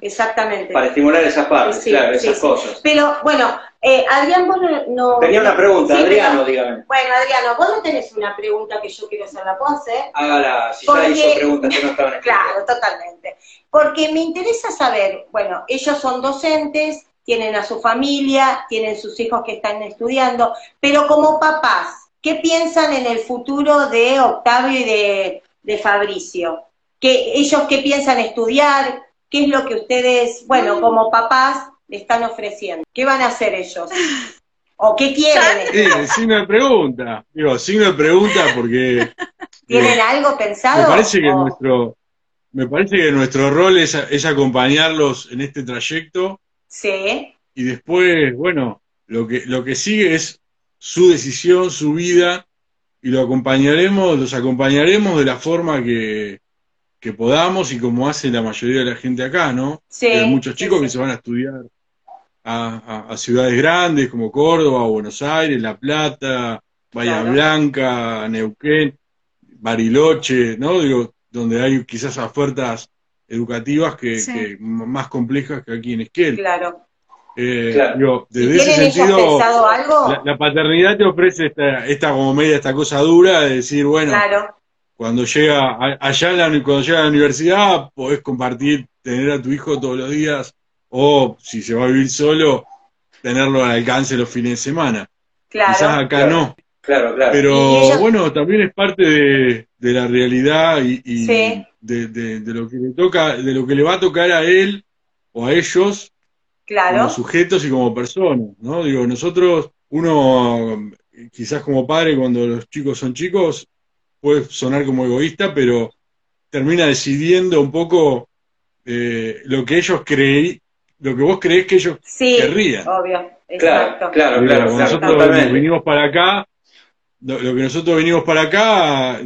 Exactamente. Para estimular esas partes, esas cosas. Pero, bueno, Adrián, vos no... Tenía una pregunta, sí, Adriano, dígame. Bueno, Adriano, vos no tenés una pregunta que yo quiero hacer, ¿la puedo hacer? Hágala, si ya hizo preguntas que no estaban aquí. Claro, totalmente. Porque me interesa saber, bueno, ellos son docentes, tienen a su familia, tienen sus hijos que están estudiando, pero como papás, ¿qué piensan en el futuro de Octavio y de Fabricio? ¿Ellos qué piensan estudiar? ¿Qué es lo que ustedes, bueno, como papás, le están ofreciendo? ¿Qué van a hacer ellos? ¿O qué quieren? Signo de pregunta. Digo, signo de pregunta porque... ¿Tienen algo pensado? Me parece que Me parece que nuestro rol es acompañarlos en este trayecto. Sí. Y después, bueno, lo que sigue es su decisión, su vida, y los acompañaremos de la forma que podamos y como hace la mayoría de la gente acá, ¿no? Sí. Hay muchos chicos que se van a estudiar a ciudades grandes como Córdoba, Buenos Aires, La Plata, Bahía Blanca, Neuquén, Bariloche, ¿no? Digo, donde hay quizás ofertas educativas que más complejas que aquí en Esquel. Claro. Digo, desde ese sentido, la paternidad te ofrece esta como media, esta cosa dura de decir, bueno, cuando llega a la universidad podés compartir, tener a tu hijo todos los días, o si se va a vivir solo, tenerlo al alcance los fines de semana. Claro, quizás acá no. Claro, claro. Pero ellos, bueno, también es parte de la realidad y de lo que le toca, de lo que le va a tocar a él o a ellos, como sujetos y como personas, ¿no? Digo, nosotros, uno quizás como padre cuando los chicos son chicos puede sonar como egoísta, pero termina decidiendo un poco lo que ellos creí, lo que vos creés que ellos querrían. Sí, obvio, exacto. Claro, claro. Nosotros vinimos para acá. Lo que nosotros venimos para acá,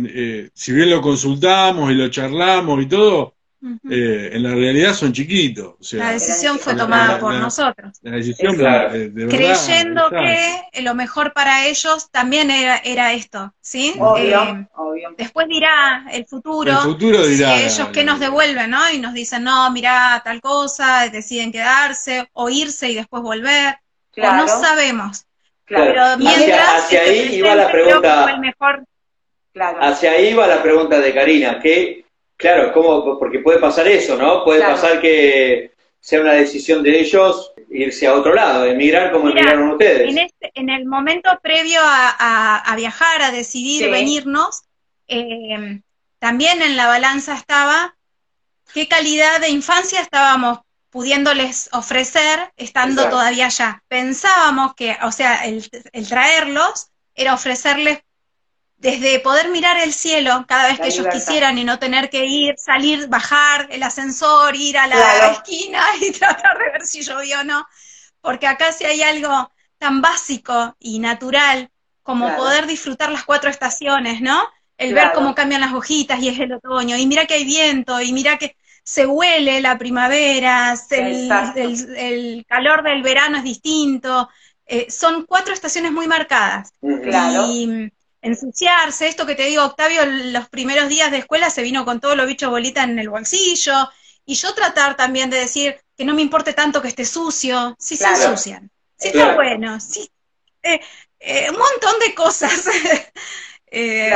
si bien lo consultamos y lo charlamos y todo, en la realidad son chiquitos. O sea, la decisión fue tomada por nosotros. La decisión, de verdad, creyendo que lo mejor para ellos también era esto, ¿sí? Obvio, obvio. Después dirá el futuro. El futuro dirá. Ellos qué nos devuelven, ¿no? Y nos dicen, no, mirá, tal cosa, deciden quedarse, o irse y después volver. Claro. O no sabemos. Claro, pero mientras hacia ahí iba la pregunta. Hacia ahí iba la pregunta de Karina, que, claro, ¿cómo? Porque puede pasar eso, ¿no? Puede pasar que sea una decisión de ellos irse a otro lado, emigrar como emigraron ustedes. En el momento previo a viajar, a decidir venirnos, también en la balanza estaba qué calidad de infancia estábamos pudiéndoles ofrecer, estando todavía allá. Pensábamos que, o sea, el traerlos era ofrecerles desde poder mirar el cielo cada vez que ellos quisieran y no tener que ir, salir, bajar el ascensor, ir a la esquina y tratar de ver si llovió o no. Porque acá sí hay algo tan básico y natural como poder disfrutar las 4 estaciones, ¿no? El ver cómo cambian las hojitas y es el otoño, y mira que hay viento, y mira que se huele la primavera, el calor del verano es distinto, son 4 estaciones muy marcadas. Claro. Y ensuciarse, esto que te digo, Octavio, los primeros días de escuela se vino con todos los bichos bolita en el bolsillo, y yo tratar también de decir que no me importe tanto que esté sucio, si se ensucian, si está bueno, si, un montón de cosas.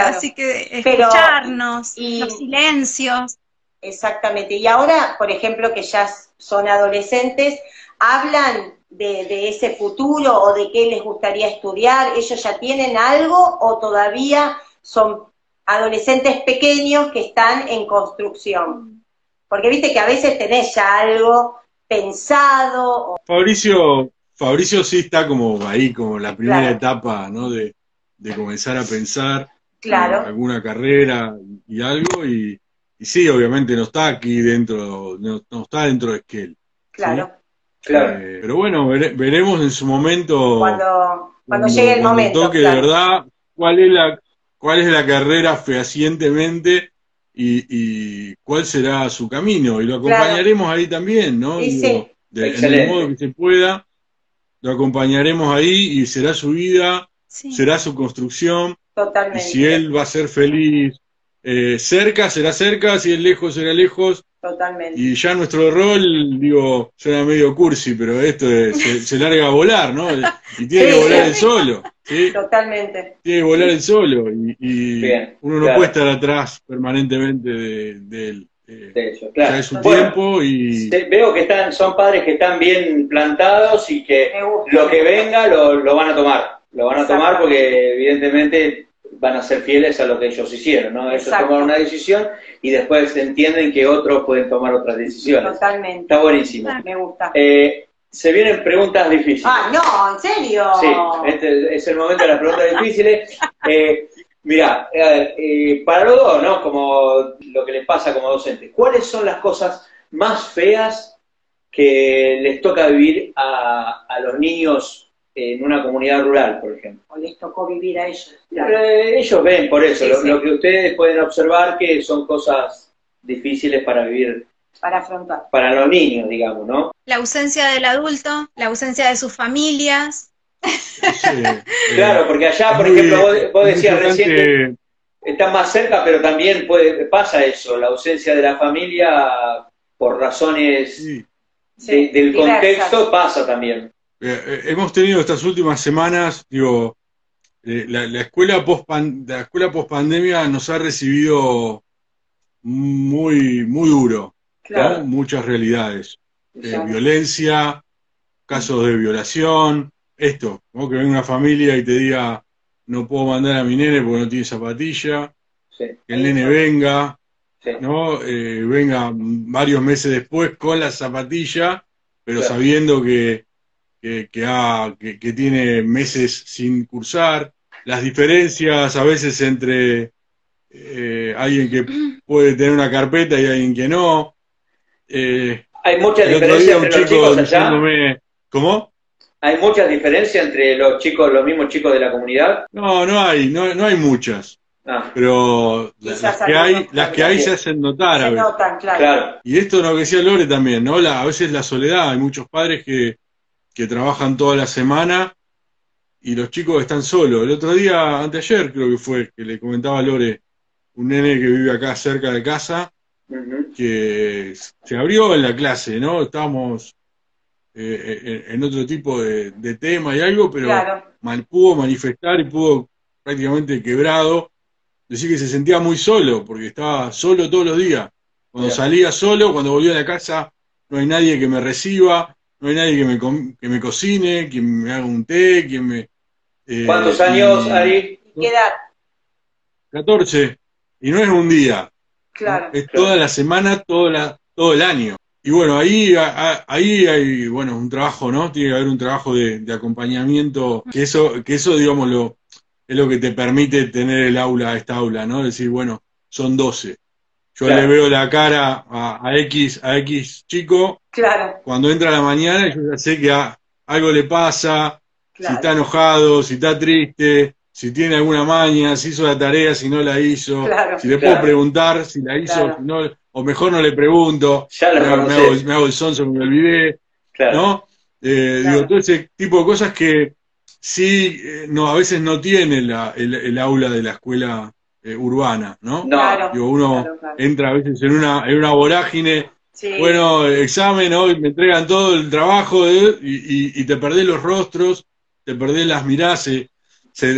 Así que escucharnos, los silencios. Exactamente, y ahora, por ejemplo, que ya son adolescentes, ¿hablan de ese futuro o de qué les gustaría estudiar? ¿Ellos ya tienen algo o todavía son adolescentes pequeños que están en construcción? Porque viste que a veces tenés ya algo pensado. Fabricio sí está como ahí, como la primera etapa, ¿no? De comenzar a pensar alguna carrera y algo, y sí, obviamente no está aquí dentro, no está dentro de Esquel. Claro, pero bueno, veremos en su momento, cuando llegue el momento, toque de verdad, cuál es la carrera fehacientemente y cuál será su camino. Y lo acompañaremos ahí también, ¿no? Sí, digo, en el modo que se pueda, lo acompañaremos ahí y será su vida, será su construcción. Totalmente. Y si él va a ser feliz, cerca será cerca, si es lejos será lejos. Totalmente. Y ya nuestro rol, digo, suena medio cursi, pero esto se larga a volar, ¿no? Y tiene que volar él solo. ¿Sí? Totalmente. Tiene que volar él solo. Y uno no puede estar atrás permanentemente de él. De hecho, ya es su tiempo y... Veo que son padres que están bien plantados y que lo que venga lo van a tomar. Lo van a tomar porque evidentemente van a ser fieles a lo que ellos hicieron, ¿no? Ellos tomaron una decisión y después entienden que otros pueden tomar otras decisiones. Totalmente. Está buenísimo. Me gusta. Se vienen preguntas difíciles. Ah, no, ¿en serio? Sí, este es el momento de las preguntas difíciles. Mirá, a ver, para los dos, ¿no? Como lo que les pasa como docentes, ¿cuáles son las cosas más feas que les toca vivir a los niños en una comunidad rural, por ejemplo? O les tocó vivir a ellos. Claro. Ellos ven por eso, sí, lo que ustedes pueden observar que son cosas difíciles para vivir. Para afrontar. Para los niños, digamos, ¿no? La ausencia del adulto, la ausencia de sus familias. Sí, claro, porque allá, por ejemplo, vos decías recién, están más cerca, pero también pasa eso, la ausencia de la familia por razones del contexto pasa también. Hemos tenido estas últimas semanas, digo, la escuela post-pandemia nos ha recibido muy, muy duro, claro, ¿no? Muchas realidades, violencia, casos de violación. Esto, ¿no? Que venga una familia y te diga, no puedo mandar a mi nene porque no tiene zapatilla, que el nene venga, ¿no? Venga varios meses después con la zapatilla, pero sabiendo que tiene meses sin cursar, las diferencias a veces entre alguien que puede tener una carpeta y alguien que no. Hay muchas diferencias entre los chicos allá. ¿Cómo? ¿Hay muchas diferencias entre los chicos, los mismos chicos de la comunidad? No, no hay muchas. Ah. Pero las que hay se hacen notar. Se notan, claro. Y esto es lo que decía Lore también, ¿no? A veces la soledad. Hay muchos padres que trabajan toda la semana y los chicos están solos. El otro día, anteayer creo que fue, que le comentaba a Lore, un nene que vive acá cerca de casa, que se abrió en la clase, ¿no? Estábamos en otro tipo de tema y algo, pero pudo manifestar y pudo, prácticamente quebrado, decir que se sentía muy solo, porque estaba solo todos los días. Cuando salía solo, cuando volvía a la casa, no hay nadie que me reciba, no hay nadie que me cocine, quien me haga un té, quien me... ¿Cuántos años, Ari? ¿Qué edad? 14. Y no es un día. Claro. Es toda la semana, todo el año. Y bueno, ahí hay, bueno, un trabajo, ¿no? Tiene que haber un trabajo de acompañamiento, que eso digamos, es lo que te permite tener esta aula, ¿no? Decir, bueno, son 12. Yo le veo la cara a X chico, cuando entra a la mañana, yo ya sé que algo le pasa, si está enojado, si está triste, si tiene alguna maña, si hizo la tarea, si no la hizo, si le puedo preguntar si la hizo, si no... O mejor no le pregunto, me hago el sonso, me olvidé, ¿no? Digo, todo ese tipo de cosas que sí, a veces no tiene el aula de la escuela urbana, ¿no? Digo, uno entra a veces en una vorágine, bueno, examen, hoy me entregan todo el trabajo y te perdés los rostros, te perdés las miradas,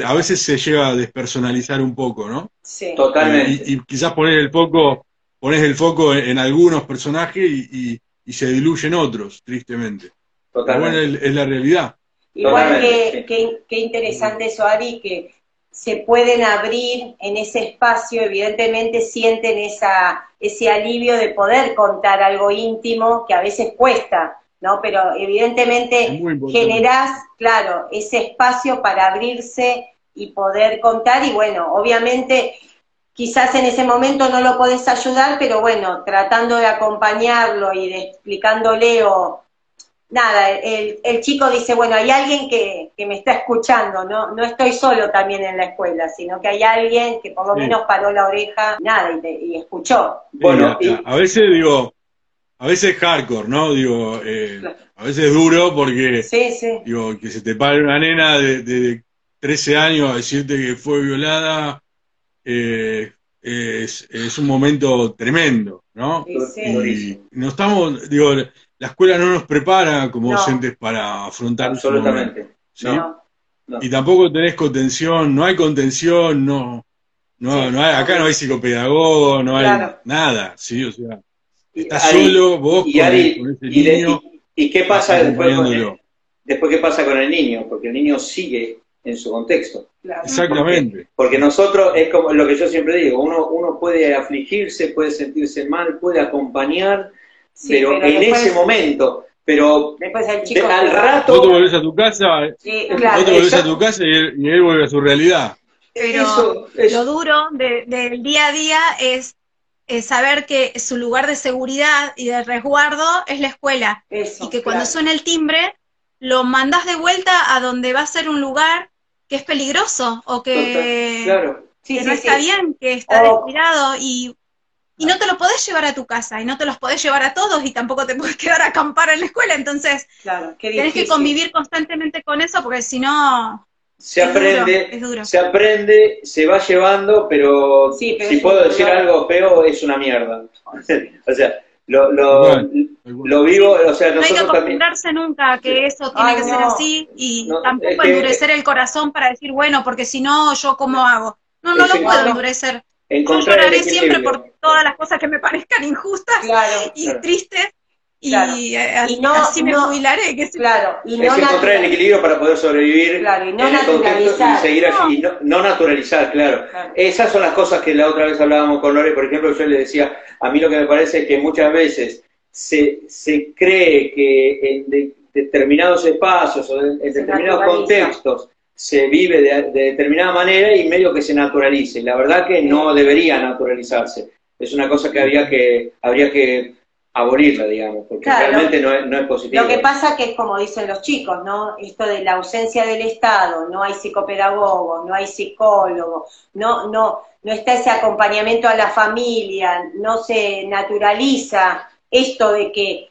a veces se llega a despersonalizar un poco, ¿no? Sí. Totalmente. Y quizás poner el foco... Pones el foco en algunos personajes y se diluyen otros, tristemente. Totalmente. Bueno, es la realidad. Igual que interesante eso, Ari, que se pueden abrir en ese espacio, evidentemente sienten ese alivio de poder contar algo íntimo que a veces cuesta, ¿no? Pero evidentemente generás, claro, ese espacio para abrirse y poder contar, y bueno, obviamente... Quizás en ese momento no lo podés ayudar, pero bueno, tratando de acompañarlo y de explicándole el chico dice, bueno, hay alguien que me está escuchando, no estoy solo también en la escuela, sino que hay alguien que por lo menos paró la oreja, y escuchó. Bueno, a veces hardcore, ¿no? A veces es duro porque, que se te pare una nena de 13 años a decirte que fue violada... es un momento tremendo, ¿no? Y no estamos, la escuela no nos prepara como docentes para afrontar absolutamente momento, ¿sí? Y tampoco tenés contención, no hay contención, no hay, acá no hay psicopedagogo, no hay nada, ¿sí? O sea, estás solo vos con ese niño. ¿Y qué pasa después qué pasa con el niño? Porque el niño sigue en su contexto. Exactamente. Porque nosotros, es como lo que yo siempre digo, uno puede afligirse, puede sentirse mal, puede acompañar, pero en después, ese momento, pero el chico al rato... Vos te volvés a tu casa, y él vuelve a su realidad. Pero eso, lo duro del día a día es saber que su lugar de seguridad y de resguardo es la escuela. Eso, y que cuando suena el timbre, lo mandás de vuelta a donde va a ser un lugar que es peligroso, o que, no está bien, que está descuidado, y no te lo podés llevar a tu casa, y no te los podés llevar a todos, y tampoco te podés quedar a acampar en la escuela, entonces tenés que convivir constantemente con eso, porque si no... Se aprende, se va llevando, pero, si puedo decir algo feo, es una mierda. O sea, lo vivo, o sea, nosotros no hay que acostumbrarse también... nunca que eso tiene que ser así, y tampoco endurecer el corazón para decir, bueno, porque si no, ¿yo cómo hago? No, no lo puedo endurecer. Yo lloraré siempre por todas las cosas que me parezcan injustas y tristes. Y no, así me jubilaré. Que es encontrar el equilibrio para poder sobrevivir y no en el contexto y seguir allí, no naturalizar, Esas son las cosas que la otra vez hablábamos con Lore, por ejemplo, yo le decía, a mí lo que me parece es que muchas veces se cree que en determinados espacios o en determinados contextos se vive de determinada manera y medio que se naturalice. Y la verdad que no debería naturalizarse. Es una cosa que habría que abolirla, digamos, porque realmente no es positivo. Lo que pasa que es como dicen los chicos, ¿no? Esto de la ausencia del Estado, no hay psicopedagogos, no hay psicólogos, no está ese acompañamiento a la familia, no se naturaliza esto de que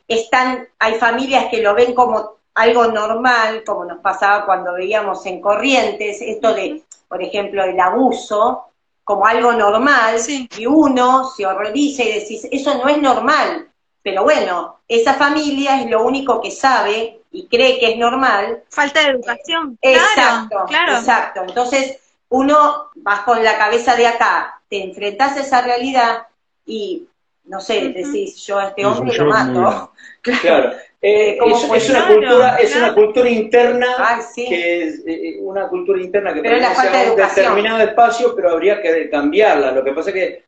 hay familias que lo ven como algo normal, como nos pasaba cuando veíamos en Corrientes, esto de, por ejemplo, el abuso, como algo normal, y uno se horroriza y decís, eso no es normal. Pero bueno, esa familia es lo único que sabe y cree que es normal. Falta de educación. Exacto, exacto. Entonces, uno vas con la cabeza de acá, te enfrentás a esa realidad y, no sé, decís, yo a este hombre lo mato. Es una cultura interna, que es una cultura interna que pertenece a un determinado espacio, pero habría que cambiarla. Lo que pasa es que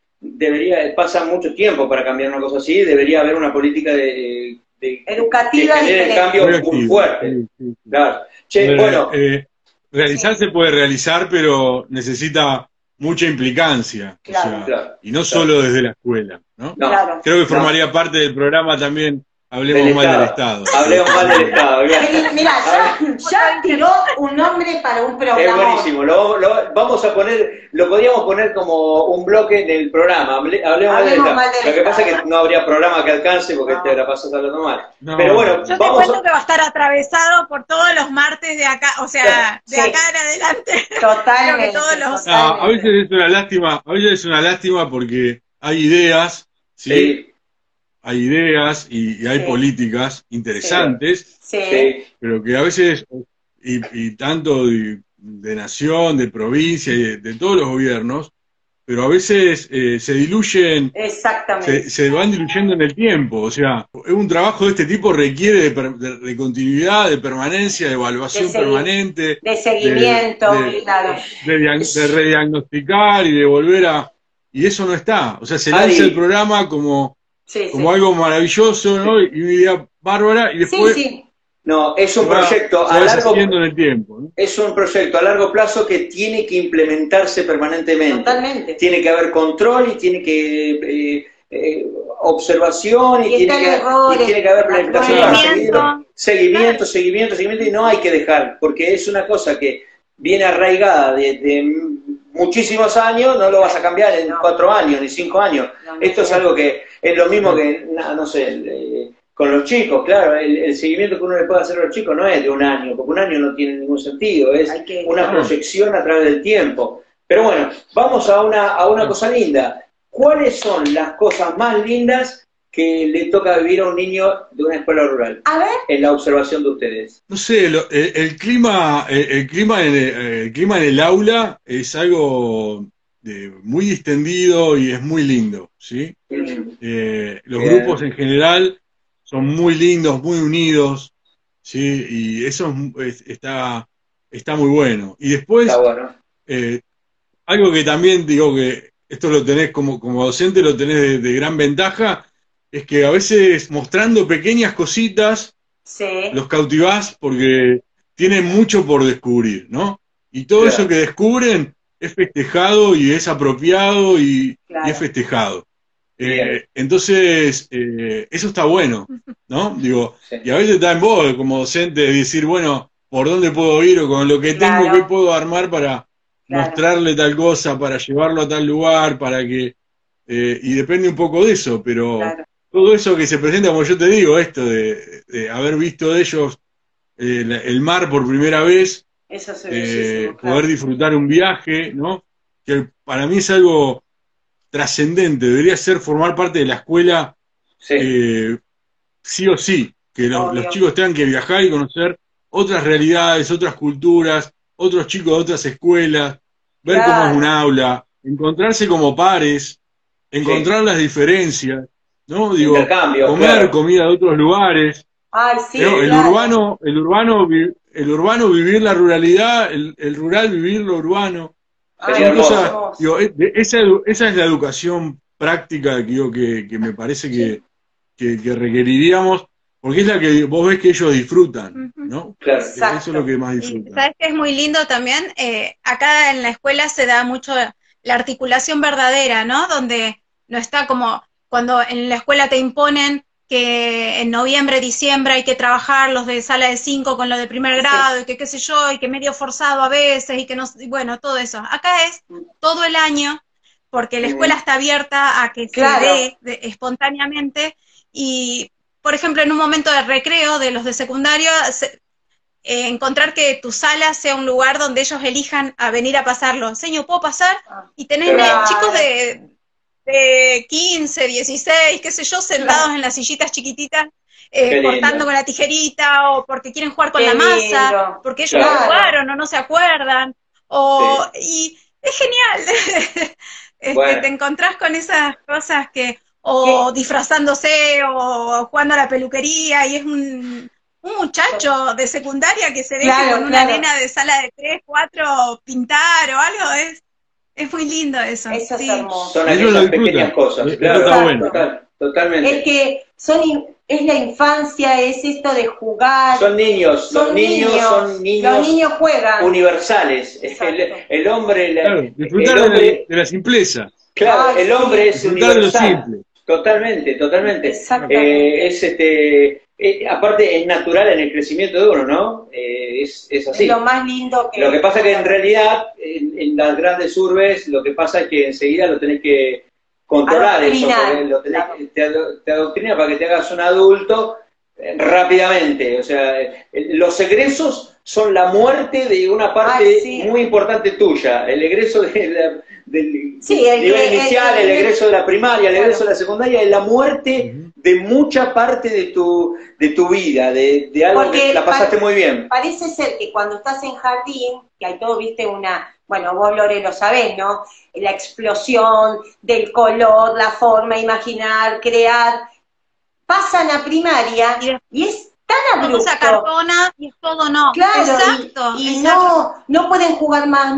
pasa mucho tiempo para cambiar una cosa así, debería haber una política de educativa que genere cambios muy fuertes. Realizarse puede realizar, pero necesita mucha implicancia, y no solo desde la escuela, ¿no? Creo que formaría parte del programa también. Hablemos mal del Estado. Hablemos mal del Estado. Mira, ya tiró un nombre para un programa. Es buenísimo. Vamos a poner, lo podríamos poner como un bloque del programa. Hablemos mal del Estado. Lo que pasa es que no habría programa que alcance porque te la pasas hablando mal. Pero bueno, yo te cuento que va a estar atravesado por todos los martes de acá, o sea, de acá en adelante. Totalmente. A veces es una lástima, porque hay ideas, hay ideas y hay políticas interesantes, pero que a veces, tanto de nación, de provincia, y de todos los gobiernos, pero a veces se diluyen, se van diluyendo en el tiempo. O sea, un trabajo de este tipo requiere de continuidad, de permanencia, de evaluación permanente. De seguimiento, de rediagnosticar y de volver a... Y eso no está. O sea, se lanza el programa como algo maravilloso, ¿no? Y una idea bárbara, y después... No, es un proyecto a largo plazo, ¿no? Es un proyecto a largo plazo que tiene que implementarse permanentemente. Totalmente. Tiene que haber control y tiene que... observación y tiene que haber planificación. Seguimiento, y no hay que dejar, porque es una cosa que viene arraigada de muchísimos años, no lo vas a cambiar en 4 años, ni 5 años. Esto es algo que es lo mismo que, no sé, con los chicos, el seguimiento que uno le puede hacer a los chicos no es de 1 año, porque 1 año no tiene ningún sentido, es una proyección a través del tiempo. Pero bueno, vamos a una cosa linda. ¿Cuáles son las cosas más lindas que le toca vivir a un niño de una escuela rural? A ver. En la observación de ustedes. No sé, el clima en el aula es algo muy distendido y es muy lindo, ¿sí? Los grupos en general son muy lindos, muy unidos, ¿sí? Y eso está muy bueno. Y después, algo que también digo que esto lo tenés como docente, lo tenés de gran ventaja, es que a veces mostrando pequeñas cositas los cautivás porque tienen mucho por descubrir, ¿no? Y todo eso que descubren es festejado y es apropiado y, claro, y es festejado. Entonces, eso está bueno, ¿no? Digo, sí. Y a veces está en vos como docente decir, bueno, ¿por dónde puedo ir? O con lo que tengo, claro, ¿qué puedo armar para, claro, mostrarle tal cosa, para llevarlo a tal lugar, para que... y depende un poco de eso, pero... Claro. Todo eso que se presenta, como yo te digo, esto de haber visto de ellos el mar por primera vez, eso es bellísimo, claro, poder disfrutar un viaje, ¿no? Que para mí es algo trascendente, debería ser formar parte de la escuela, sí, sí o sí, que los chicos tengan que viajar y conocer otras realidades, otras culturas, otros chicos de otras escuelas, ver, claro, cómo es un aula, encontrarse como pares, encontrar, sí, las diferencias, ¿no? Digo, comer, claro, comida de otros lugares, ay, sí, ¿no? El, claro, urbano, el urbano vivir la ruralidad, el rural vivir lo urbano. Ay, cosa, digo, esa es la educación práctica, digo, que me parece que, sí, que requeriríamos, porque es la que vos ves que ellos disfrutan, ¿no? Claro. Eso es lo que más disfrutan. ¿Sabes qué es muy lindo también? Acá en la escuela se da mucho la articulación verdadera, ¿no? Donde no está como... Cuando en la escuela te imponen que en noviembre, diciembre hay que trabajar los de sala de 5 con los de primer grado, sí, y que qué sé yo, y que medio forzado a veces, y que no, y bueno, todo eso. Acá es todo el año, porque la escuela está abierta a que, claro, se dé espontáneamente, y por ejemplo en un momento de recreo de los de secundario, encontrar que tu sala sea un lugar donde ellos elijan a venir a pasarlo. Señor, ¿puedo pasar? Y tenés, claro, chicos de 15, 16, qué sé yo, sentados, claro, en las sillitas chiquititas, cortando con la tijerita, o porque quieren jugar con, qué, la masa, lindo, porque ellos, claro, no jugaron o no se acuerdan, o, sí, y es genial, bueno, te encontrás con esas cosas que, o, ¿qué?, disfrazándose, o jugando a la peluquería, y es un muchacho de secundaria que se deja, claro, con una, claro, nena de sala de 3, 4 pintar o algo, es muy lindo eso. Eso, sí, es hermoso. Son aquellas pequeñas cosas, claro, está bueno. Totalmente. Es que es la infancia, es esto de jugar. Son niños, los niños son niños. Los niños juegan. Universales. Exacto. El hombre... Claro, disfrutar de la simpleza. Claro, el hombre es universal. Totalmente. Exactamente. Aparte es natural en el crecimiento de uno, ¿no? Es así. Lo más lindo que... Lo que pasa es que en realidad, en las grandes urbes, lo que pasa es que enseguida lo tenés que controlar eso. Te adoctrina para que te hagas un adulto rápidamente. O sea, los egresos son la muerte de una parte, ay, sí, muy importante tuya. El egreso del nivel inicial, el egreso de la primaria, el egreso de la secundaria, es la muerte... Uh-huh. De mucha parte de tu vida, de algo que la pasaste muy bien. Parece ser que cuando estás en jardín, que hay todo, viste, bueno, vos, Lore, lo sabés, ¿no? La explosión del color, la forma, imaginar, crear. Pasan a primaria y es tan abrupto. Vamos a cartona y es todo no. Claro, exacto. Y exacto. No pueden jugar más,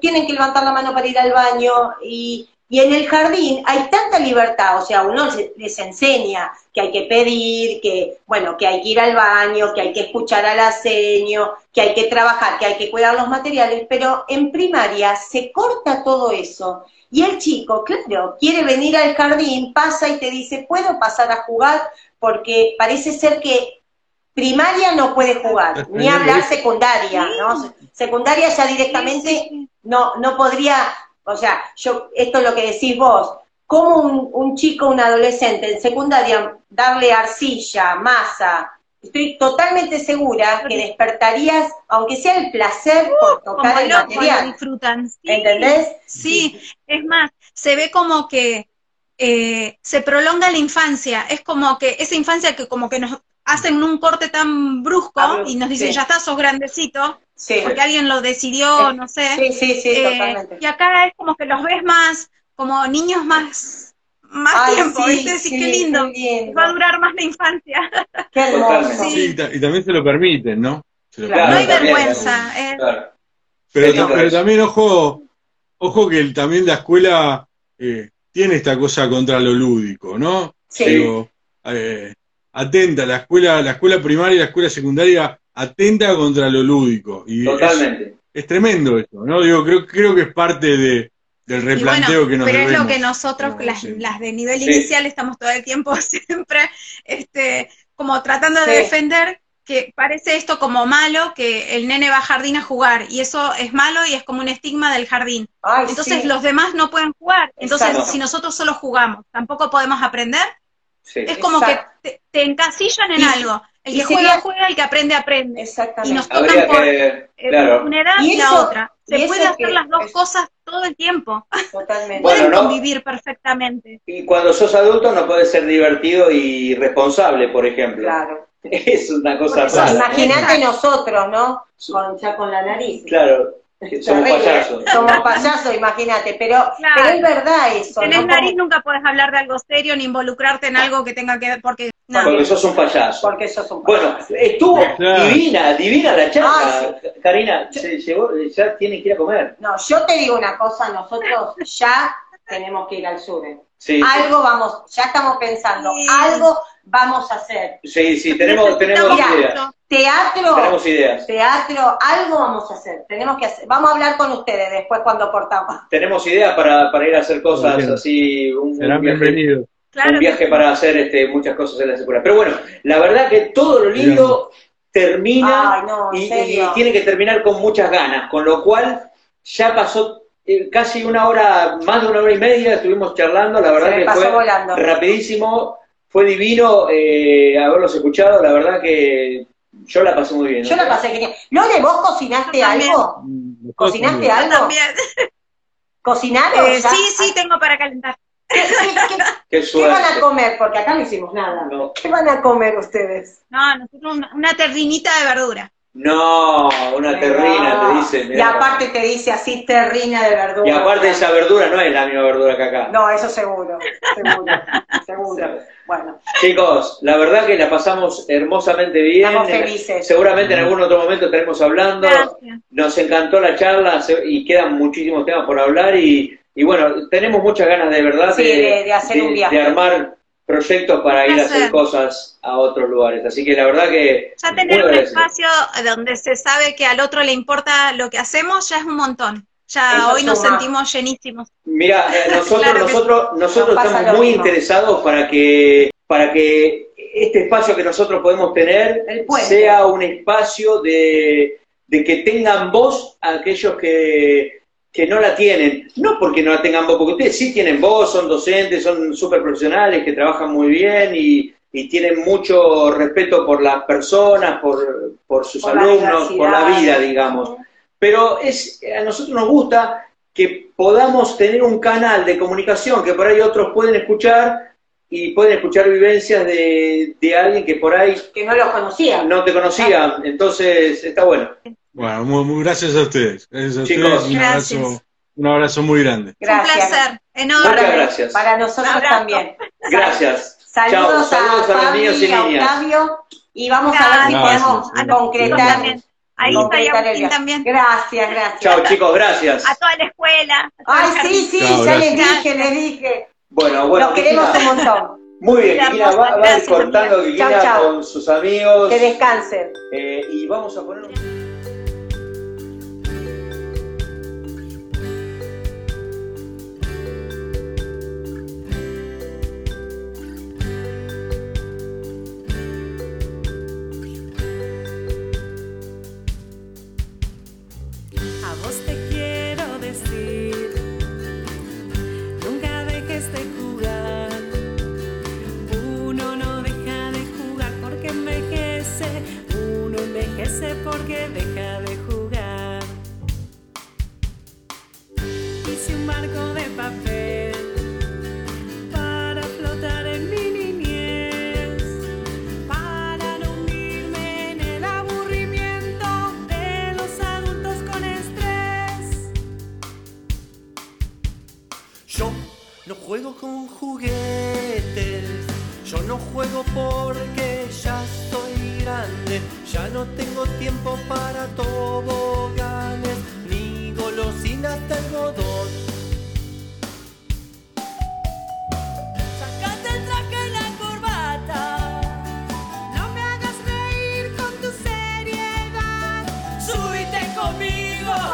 tienen que levantar la mano para ir al baño y... Y en el jardín hay tanta libertad, o sea, uno les enseña que hay que pedir, que hay que ir al baño, que hay que escuchar al aceño, que hay que trabajar, que hay que cuidar los materiales, pero en primaria se corta todo eso. Y el chico, claro, quiere venir al jardín, pasa y te dice, ¿puedo pasar a jugar? Porque parece ser que primaria no puede jugar, ni hablar secundaria, ¿no? Secundaria ya directamente no podría... O sea, esto es lo que decís vos, ¿cómo un chico, un adolescente en secundaria, darle arcilla, masa? Estoy totalmente segura que despertarías, aunque sea el placer por tocar el material. Disfrutan. Sí, ¿entendés? Sí, es más, se ve como que se prolonga la infancia, es como que esa infancia que como que nos hacen un corte tan brusco y nos dicen, sí, ya está, sos grandecito. Sí. Porque alguien lo decidió, no sé. Sí, totalmente. Y acá es como que los ves más, como niños más tiempo, sí, ¿viste? Sí, qué lindo. Va a durar más la infancia. Qué hermoso. Sí. Sí, y también se lo permiten, ¿no? No hay vergüenza. Claro. Pero también, ojo que también la escuela tiene esta cosa contra lo lúdico, ¿no? Sí. Digo, atenta, la escuela primaria y la escuela secundaria atenta contra lo lúdico. Y totalmente. Es tremendo esto, ¿no? Digo, creo que es parte del replanteo, bueno, que nos pero debemos. Es lo que nosotros, las de nivel inicial, estamos todo el tiempo siempre como tratando de defender, que parece esto como malo, que el nene va al jardín a jugar, y eso es malo y es como un estigma del jardín. Ay, entonces los demás no pueden jugar, entonces si nosotros solo jugamos, tampoco podemos aprender. Sí, es como que te encasillan en algo. El que juega, juega, el que aprende, aprende. Exactamente. Y nos tocan por una edad y la otra. Se puede hacer las dos cosas todo el tiempo. Totalmente. Pueden convivir perfectamente. Y cuando sos adulto no podés ser divertido y responsable, por ejemplo. Claro. Es una cosa rara. Imagínate nosotros, ¿no? Ya con la nariz. Claro. Somos payasos. Somos payasos, imagínate. Pero es verdad eso. Tenés nariz, nunca podés hablar de algo serio ni involucrarte en algo que tenga que ver. Porque sos un payaso. Bueno, estuvo divina la charla. Karina, ya tienen que ir a comer. No, yo te digo una cosa, nosotros ya tenemos que ir al sur. Sí, algo vamos, ya estamos pensando, algo vamos a hacer. Sí, tenemos ideas. Tenemos ideas. Teatro, algo vamos a hacer. Vamos a hablar con ustedes después cuando cortamos. Tenemos ideas para ir a hacer cosas así. Serán bienvenidos. Un viaje para hacer muchas cosas en la escuela. Pero bueno, la verdad que todo lo lindo termina y tiene que terminar con muchas ganas, con lo cual ya pasó casi una hora, más de una hora y media estuvimos charlando, la verdad que fue volando. Rapidísimo, fue divino haberlos escuchado, la verdad que yo la pasé muy bien. ¿No? Yo la pasé genial. ¿Lore, vos cocinaste algo? ¿Cocinaste algo? También. ¿Cocinaron? Sí, tengo para calentar. ¿Qué van a comer? Porque acá no hicimos nada. No. ¿Qué van a comer ustedes? No, nosotros una terrinita de verdura. No, una terrina te dice. Mirá. Y aparte te dice así, terrina de verdura. Y aparte esa verdura no es la misma verdura que acá. No, eso seguro. Bueno. Chicos, la verdad que la pasamos hermosamente bien. Estamos felices. Seguramente en algún otro momento estaremos hablando. Gracias. Nos encantó la charla y quedan muchísimos temas por hablar y bueno, tenemos muchas ganas de verdad de hacer un viaje. De armar proyectos para ir a hacer cosas a otros lugares, así que la verdad que ya tener un espacio donde se sabe que al otro le importa lo que hacemos ya es un montón, hoy nos sentimos llenísimos. Mira, nosotros estamos muy interesados para que este espacio que nosotros podemos tener sea un espacio de que tengan voz a aquellos que no la tienen, no porque no la tengan vos, porque ustedes sí tienen voz, son docentes, son súper profesionales, que trabajan muy bien y tienen mucho respeto por las personas, por sus alumnos, por la vida, digamos. Pero a nosotros nos gusta que podamos tener un canal de comunicación, que por ahí otros pueden escuchar, y pueden escuchar vivencias de alguien que por ahí... Que no los conocía. No te conocía, entonces está bueno. Bueno, muy gracias a ustedes. Chicos, un abrazo muy grande. Gracias. Un placer enorme. Muchas gracias. Para nosotros también. Gracias. Saludos, saludos a los niños y niñas. Y vamos a ver si podemos concretar. Ahí está Agustín también. Gracias. Chao, chicos, gracias. A toda la escuela. Les dije. Bueno. Los queremos un montón. Muy bien, Kikina va cortando Kikina con sus amigos. Que descansen. Y vamos a poner un... Porque deja de jugar. Hice un barco de papel para flotar en mi niñez, para no hundirme en el aburrimiento de los adultos con estrés. Yo no juego con juguetes, yo no juego porque ya soy grande. Ya no tengo tiempo para toboganes, ni golosinas de algodón. Sácate el traje y la corbata, no me hagas reír con tu seriedad. Súbite conmigo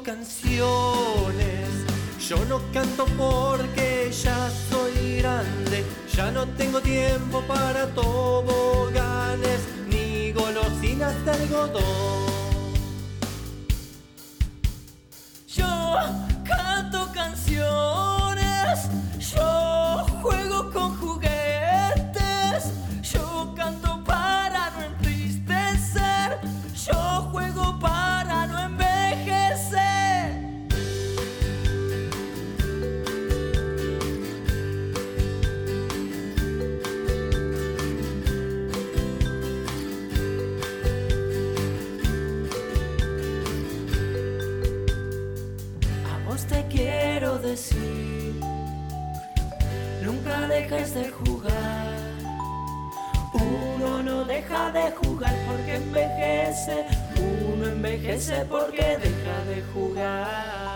canto canciones, yo no canto porque ya soy grande, ya no tengo tiempo para toboganes ni golosinas de algodón. Yo canto canciones, yo juego con juguetes, yo canto para no entristecer, yo juego para no envejecer. Quiero decir, nunca dejes de jugar. Uno no deja de jugar porque envejece. Uno envejece porque deja de jugar.